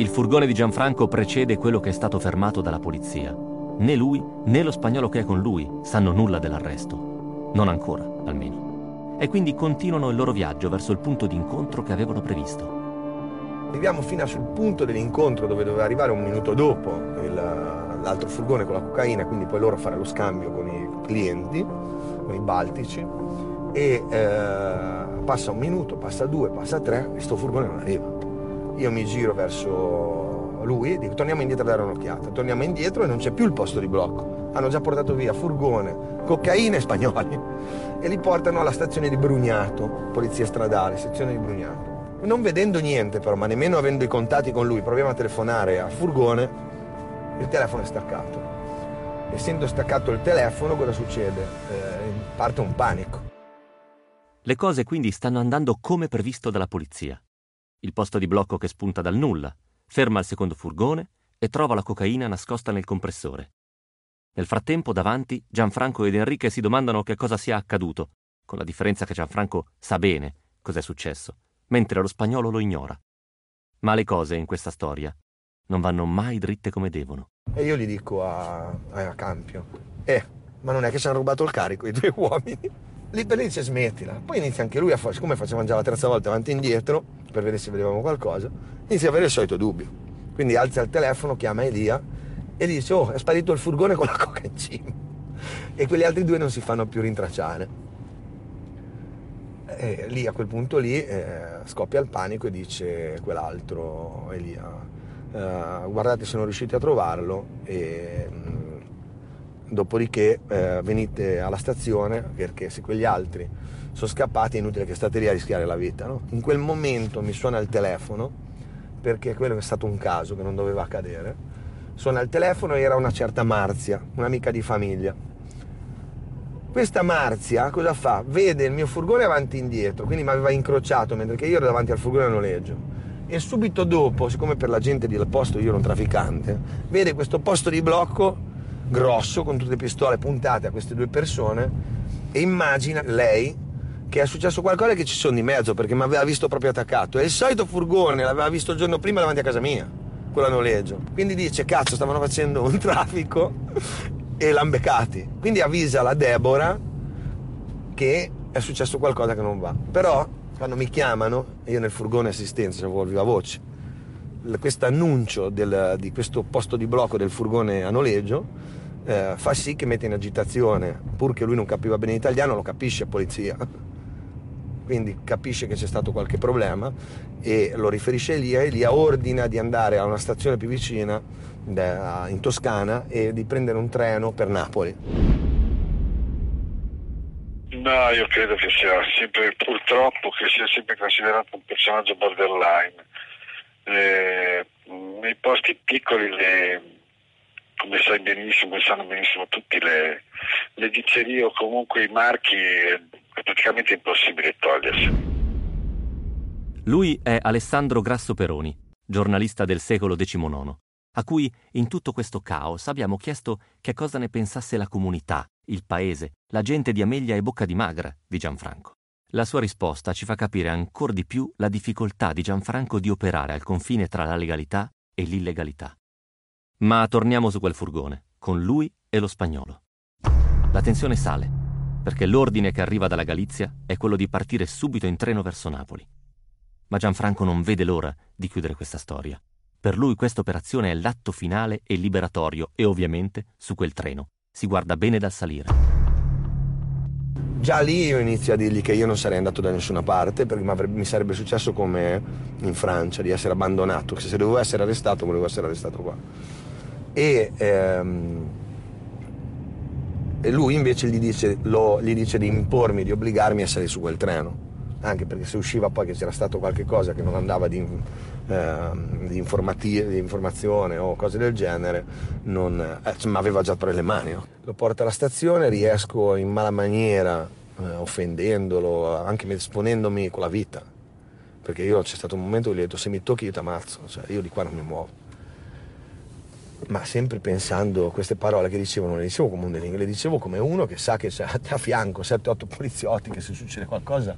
Il furgone di Gianfranco precede quello che è stato fermato dalla polizia. Né lui né lo spagnolo che è con lui sanno nulla dell'arresto. Non ancora, almeno. E quindi continuano il loro viaggio verso il punto di incontro che avevano previsto. Arriviamo fino sul punto dell'incontro dove doveva arrivare un minuto dopo l'altro furgone con la cocaina, quindi poi loro fare lo scambio con i clienti, con i baltici, e passa un minuto, passa due, passa tre e sto furgone non arriva. Io mi giro verso lui e dico torniamo indietro a dare un'occhiata, torniamo indietro e non c'è più il posto di blocco. Hanno già portato via furgone, cocaina e spagnoli e li portano alla stazione di Brugnato, polizia stradale, sezione di Brugnato. Non vedendo niente però, ma nemmeno avendo i contatti con lui, proviamo a telefonare a furgone, il telefono è staccato. Essendo staccato il telefono, cosa succede? Parte un panico. Le cose quindi stanno andando come previsto dalla polizia. Il posto di blocco che spunta dal nulla, ferma il secondo furgone e trova la cocaina nascosta nel compressore. Nel frattempo, davanti, Gianfranco ed Enrique si domandano che cosa sia accaduto, con la differenza che Gianfranco sa bene cos'è successo, mentre lo spagnolo lo ignora. Ma le cose in questa storia non vanno mai dritte come devono. E io gli dico a Campio, ma non è che ci hanno rubato il carico i due uomini? Lì per lì dice smettila. Poi inizia anche lui a fare, siccome facevamo già la terza volta avanti e indietro, per vedere se vedevamo qualcosa, inizia a avere il solito dubbio. Quindi alza il telefono, chiama Elia, e dice è sparito il furgone con la coca in cima e quegli altri due non si fanno più rintracciare. E lì a quel punto lì scoppia il panico e dice quell'altro Elia guardate, sono riusciti a trovarlo e dopodiché venite alla stazione perché se quegli altri sono scappati è inutile che state lì a rischiare la vita, no? In quel momento mi suona il telefono perché quello è stato un caso che non doveva accadere. Suona il telefono e era una certa Marzia, un'amica di famiglia. Questa Marzia cosa fa? Vede il mio furgone avanti e indietro, quindi mi aveva incrociato mentre io ero davanti al furgone a noleggio. E subito dopo, siccome per la gente del posto io ero un trafficante, vede questo posto di blocco grosso con tutte le pistole puntate a queste due persone e immagina lei che è successo qualcosa, che ci sono di mezzo, perché mi aveva visto proprio attaccato. E il solito furgone l'aveva visto il giorno prima davanti a casa mia, quello a noleggio. Quindi dice, cazzo, stavano facendo un traffico e l'han beccati. Quindi avvisa la Debora che è successo qualcosa che non va. Però quando mi chiamano, io nel furgone assistenza, avevo viva voce, questo annuncio di questo posto di blocco del furgone a noleggio, fa sì che mette in agitazione, purché lui non capiva bene l'italiano, lo capisce polizia. Quindi capisce che c'è stato qualche problema e lo riferisce a Elia. Elia ordina di andare a una stazione più vicina in Toscana e di prendere un treno per Napoli. No, io credo che sia sempre, purtroppo, che sia sempre considerato un personaggio borderline. Nei posti piccoli, come sai benissimo, sanno benissimo tutti, le dicerie o comunque i marchi è praticamente impossibile togliersi. Lui è Alessandro Grasso Peroni, giornalista del secolo XIX, a cui in tutto questo caos abbiamo chiesto che cosa ne pensasse la comunità, il paese, la gente di Amelia e Bocca di Magra di Gianfranco. La sua risposta ci fa capire ancor di più la difficoltà di Gianfranco di operare al confine tra la legalità e l'illegalità. Ma torniamo su quel furgone, con lui e lo spagnolo. La tensione sale, perché l'ordine che arriva dalla Galizia è quello di partire subito in treno verso Napoli. Ma Gianfranco non vede l'ora di chiudere questa storia. Per lui questa operazione è l'atto finale e liberatorio e ovviamente su quel treno si guarda bene dal salire. Già lì io inizio a dirgli che io non sarei andato da nessuna parte, perché mi sarebbe successo come in Francia, di essere abbandonato, che se dovevo essere arrestato volevo essere arrestato qua. E lui invece gli dice di impormi, di obbligarmi a salire su quel treno, anche perché se usciva poi che c'era stato qualche cosa che non andava di informazione o cose del genere, mi aveva già tra le mani. Lo porta alla stazione, riesco in mala maniera, offendendolo, anche esponendomi con la vita, perché io c'è stato un momento che gli ho detto, se mi tocchi io ti ammazzo, cioè, io di qua non mi muovo. Ma sempre pensando, queste parole che dicevo non le dicevo come un delinquente, le dicevo come uno che sa che c'è a fianco 7-8 poliziotti che se succede qualcosa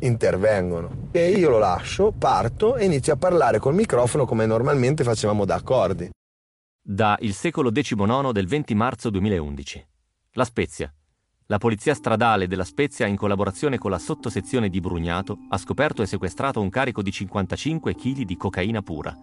intervengono. E io lo lascio, parto e inizio a parlare col microfono come normalmente facevamo da accordi. Da Il secolo XIX del 20 marzo 2011. La Spezia. La polizia stradale della Spezia, in collaborazione con la sottosezione di Brugnato, ha scoperto e sequestrato un carico di 55 kg di cocaina pura.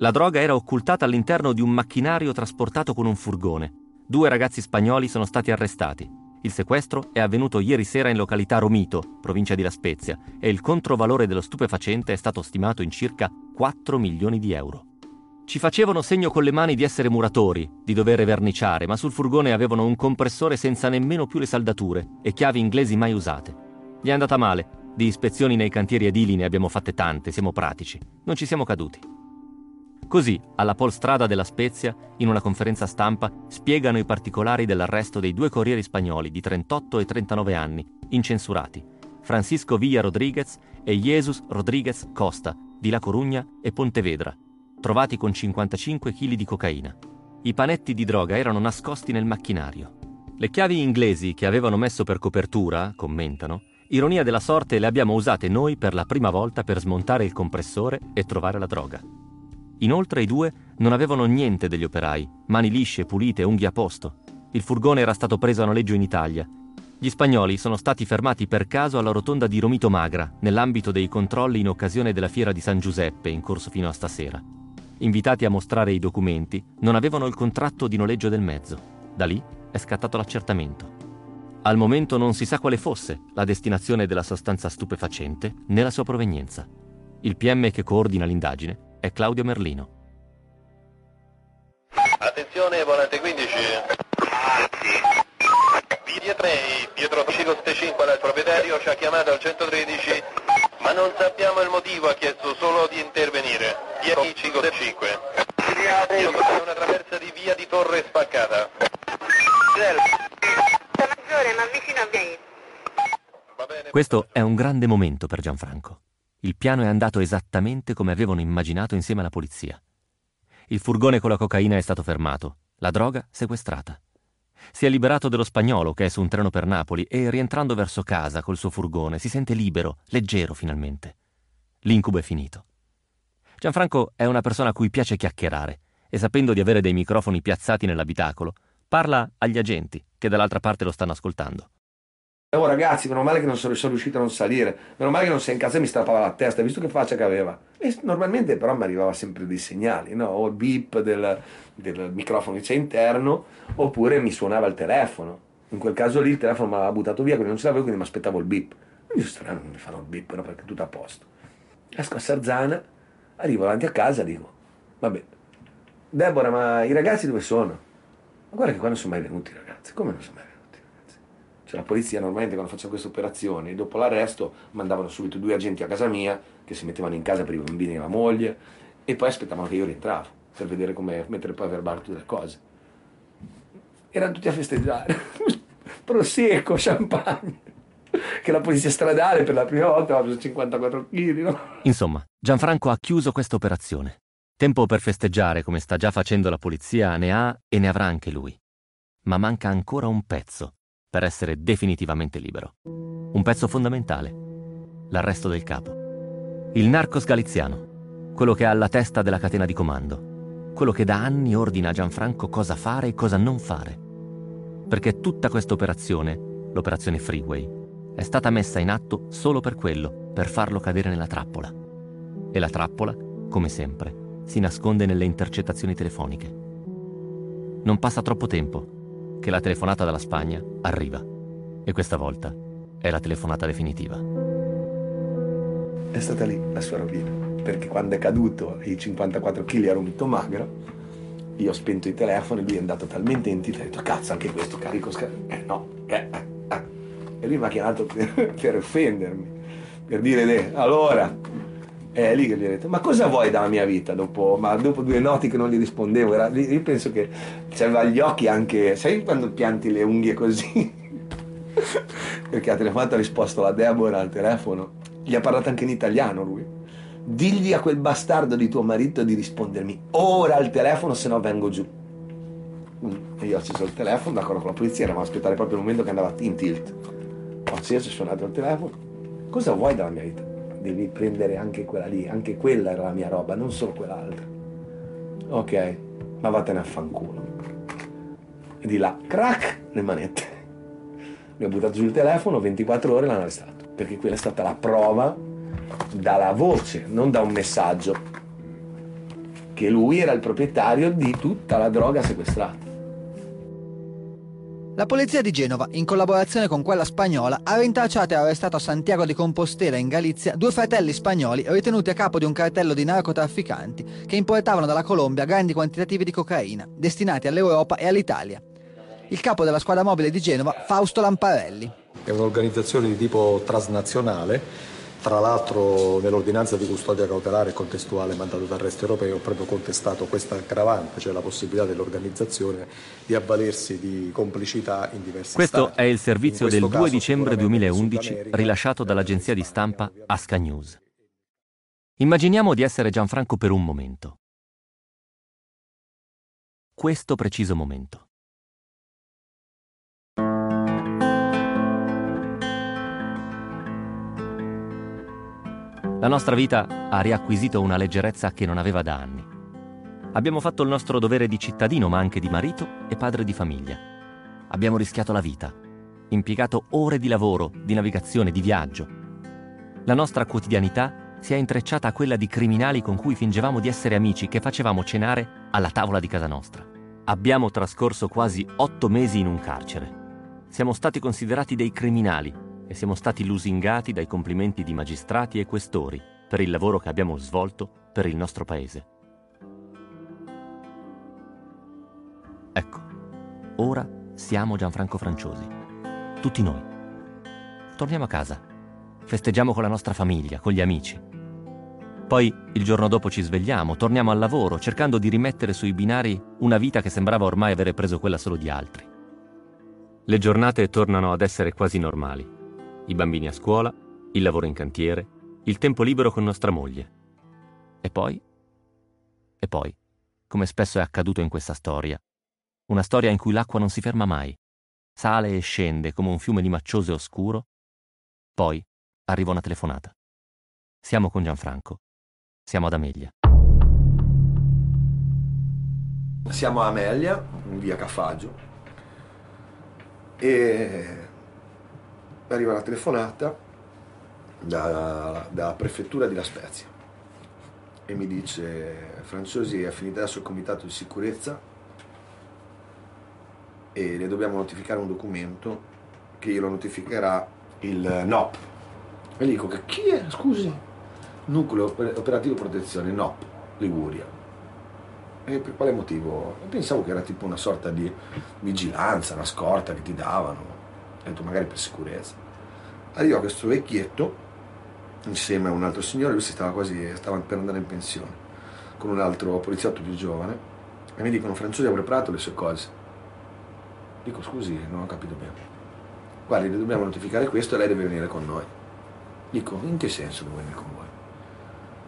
La droga era occultata all'interno di un macchinario trasportato con un furgone. 2 ragazzi spagnoli sono stati arrestati. Il sequestro è avvenuto ieri sera in località Romito, provincia di La Spezia, e il controvalore dello stupefacente è stato stimato in circa 4 milioni di euro. Ci facevano segno con le mani di essere muratori, di dover verniciare, ma sul furgone avevano un compressore senza nemmeno più le saldature e chiavi inglesi mai usate. Gli è andata male. Di ispezioni nei cantieri edili ne abbiamo fatte tante, siamo pratici. Non ci siamo caduti. Così, alla polstrada della Spezia, in una conferenza stampa, spiegano i particolari dell'arresto dei 2 corrieri spagnoli di 38 e 39 anni, incensurati, Francisco Villa Rodríguez e Jesus Rodríguez Costa, di La Corugna e Pontevedra, trovati con 55 kg di cocaina. I panetti di droga erano nascosti nel macchinario. Le chiavi inglesi che avevano messo per copertura, commentano, ironia della sorte, le abbiamo usate noi per la prima volta per smontare il compressore e trovare la droga. Inoltre i 2 non avevano niente degli operai, mani lisce, pulite, unghie a posto. Il furgone era stato preso a noleggio in Italia. Gli spagnoli sono stati fermati per caso alla rotonda di Romito Magra, nell'ambito dei controlli in occasione della fiera di San Giuseppe, in corso fino a stasera. Invitati a mostrare i documenti, non avevano il contratto di noleggio del mezzo. Da lì è scattato l'accertamento. Al momento non si sa quale fosse la destinazione della sostanza stupefacente né la sua provenienza. Il PM che coordina l'indagine è Claudio Merlino. Attenzione, volante 15. Avanti. Via 3, dietro Cicoste 5 al proprietario, ci ha chiamato al 113, ma non sappiamo il motivo, ha chiesto solo problema, avvicino a Viaini. Questo è un grande momento per Gianfranco. Il piano è andato esattamente come avevano immaginato insieme alla polizia. Il furgone con la cocaina è stato fermato, la droga sequestrata. Si è liberato dello spagnolo che è su un treno per Napoli e, rientrando verso casa col suo furgone, si sente libero, leggero finalmente. L'incubo è finito. Gianfranco è una persona a cui piace chiacchierare e, sapendo di avere dei microfoni piazzati nell'abitacolo, parla agli agenti che dall'altra parte lo stanno ascoltando. Oh ragazzi, meno male che non sono riuscito a non salire, meno male che non sei in casa e mi strappava la testa, visto che faccia che aveva. E normalmente però mi arrivava sempre dei segnali, no? O il beep del microfono che c'è interno, oppure mi suonava il telefono. In quel caso lì il telefono mi aveva buttato via, quindi non ce l'avevo, quindi mi aspettavo il beep. Io strano, non mi farò il beep però perché è tutto a posto. Esco a Sarzana, arrivo davanti a casa e dico, vabbè, Debora, ma i ragazzi dove sono? Ma guarda che qua non sono mai venuti ragazzi, come non sono mai venuti? Cioè la polizia normalmente quando faceva queste operazioni, dopo l'arresto, mandavano subito due agenti a casa mia, che si mettevano in casa per i bambini e la moglie, e poi aspettavano che io rientravo, per vedere come mettere poi a verbale tutte le cose. Erano tutti a festeggiare, prosecco, champagne, che la polizia stradale per la prima volta aveva preso 54 kg. No? Insomma, Gianfranco ha chiuso questa operazione. Tempo per festeggiare, come sta già facendo la polizia, ne ha e ne avrà anche lui. Ma manca ancora un pezzo per essere definitivamente libero. Un pezzo fondamentale, l'arresto del capo. Il narcos galiziano, quello che ha alla testa della catena di comando, quello che da anni ordina a Gianfranco cosa fare e cosa non fare. Perché tutta questa operazione, l'operazione Freeway, è stata messa in atto solo per quello, per farlo cadere nella trappola. E la trappola, come sempre, si nasconde nelle intercettazioni telefoniche. Non passa troppo tempo che la telefonata dalla Spagna arriva. E questa volta è la telefonata definitiva. È stata lì la sua rovina, perché quando è caduto i 54 kg a Romito Magra, io ho spento i telefoni, lui è andato talmente in tilt, ha detto, cazzo, anche questo carico no. E lui mi ha chiamato per offendermi, per dire, allora... È lì che gli ho detto, ma cosa vuoi dalla mia vita? Dopo due noti che non gli rispondevo, io penso che c'aveva gli occhi anche... Sai quando pianti le unghie così? Perché ha telefonato, ha risposto la Debora al telefono, gli ha parlato anche in italiano lui. Digli a quel bastardo di tuo marito di rispondermi ora al telefono, se no vengo giù. Io ho acceso il telefono, d'accordo con la polizia, eravamo a aspettare proprio il momento che andava in tilt. Ho acceso, ho suonato il telefono. Cosa vuoi dalla mia vita? Devi prendere anche quella lì, anche quella era la mia roba, non solo quell'altra. Ok, ma vattene a fanculo. E di là, crack, le manette. Mi ha buttato giù il telefono, 24 ore l'hanno arrestato, perché quella è stata la prova dalla voce, non da un messaggio, che lui era il proprietario di tutta la droga sequestrata. La polizia di Genova, in collaborazione con quella spagnola, ha rintracciato e arrestato a Santiago di Compostela, in Galizia, due fratelli spagnoli ritenuti a capo di un cartello di narcotrafficanti che importavano dalla Colombia grandi quantitativi di cocaina, destinati all'Europa e all'Italia. Il capo della squadra mobile di Genova, Fausto Lamparelli. È un'organizzazione di tipo transnazionale, tra l'altro nell'ordinanza di custodia cautelare contestuale mandato d'arresto europeo ho proprio contestato questa aggravante, cioè la possibilità dell'organizzazione di avvalersi di complicità in diversi stati. Questo è il servizio del 2 dicembre 2011 rilasciato dall'agenzia di stampa Asca News. Immaginiamo di essere Gianfranco per un momento. Questo preciso momento. La nostra vita ha riacquisito una leggerezza che non aveva da anni. Abbiamo fatto il nostro dovere di cittadino, ma anche di marito e padre di famiglia. Abbiamo rischiato la vita, impiegato ore di lavoro, di navigazione, di viaggio. La nostra quotidianità si è intrecciata a quella di criminali con cui fingevamo di essere amici, che facevamo cenare alla tavola di casa nostra. Abbiamo trascorso quasi 8 mesi in un carcere. Siamo stati considerati dei criminali e siamo stati lusingati dai complimenti di magistrati e questori per il lavoro che abbiamo svolto per il nostro paese. Ecco, ora siamo Gianfranco Franciosi, tutti noi. Torniamo a casa, festeggiamo con la nostra famiglia, con gli amici. Poi il giorno dopo ci svegliamo, torniamo al lavoro, cercando di rimettere sui binari una vita che sembrava ormai avere preso quella solo di altri. Le giornate tornano ad essere quasi normali. I bambini a scuola, il lavoro in cantiere, il tempo libero con nostra moglie. E poi? E poi, come spesso è accaduto in questa storia, una storia in cui l'acqua non si ferma mai, sale e scende come un fiume di macciose oscuro, poi arriva una telefonata. Siamo con Gianfranco, siamo ad Amelia. Siamo a Amelia, in via Caffaggio, e arriva la telefonata dalla prefettura di La Spezia e mi dice: Franciosi è finita adesso il comitato di sicurezza e le dobbiamo notificare un documento che glielo notificherà il NOP. E gli dico: che chi è? Scusi? Nucleo Operativo Protezione NOP Liguria. E per quale motivo? Pensavo che era tipo una sorta di vigilanza, una scorta che ti davano. Ho detto magari per sicurezza. Arrivò questo vecchietto insieme a un altro signore, lui stava per andare in pensione, con un altro poliziotto più giovane, e mi dicono: Franciosi ha preparato le sue cose. Dico: scusi, non ho capito bene. Guardi, le dobbiamo notificare questo e lei deve venire con noi. Dico: in che senso deve venire con voi?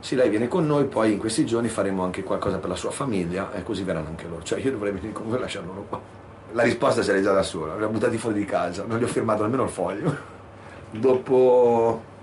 Se lei viene con noi, poi in questi giorni faremo anche qualcosa per la sua famiglia e così verranno anche loro. Cioè io dovrei venire con voi e lasciar loro qua. La risposta ce l'hai già da sola, li ho buttati fuori di casa, non gli ho firmato nemmeno il foglio. Dopo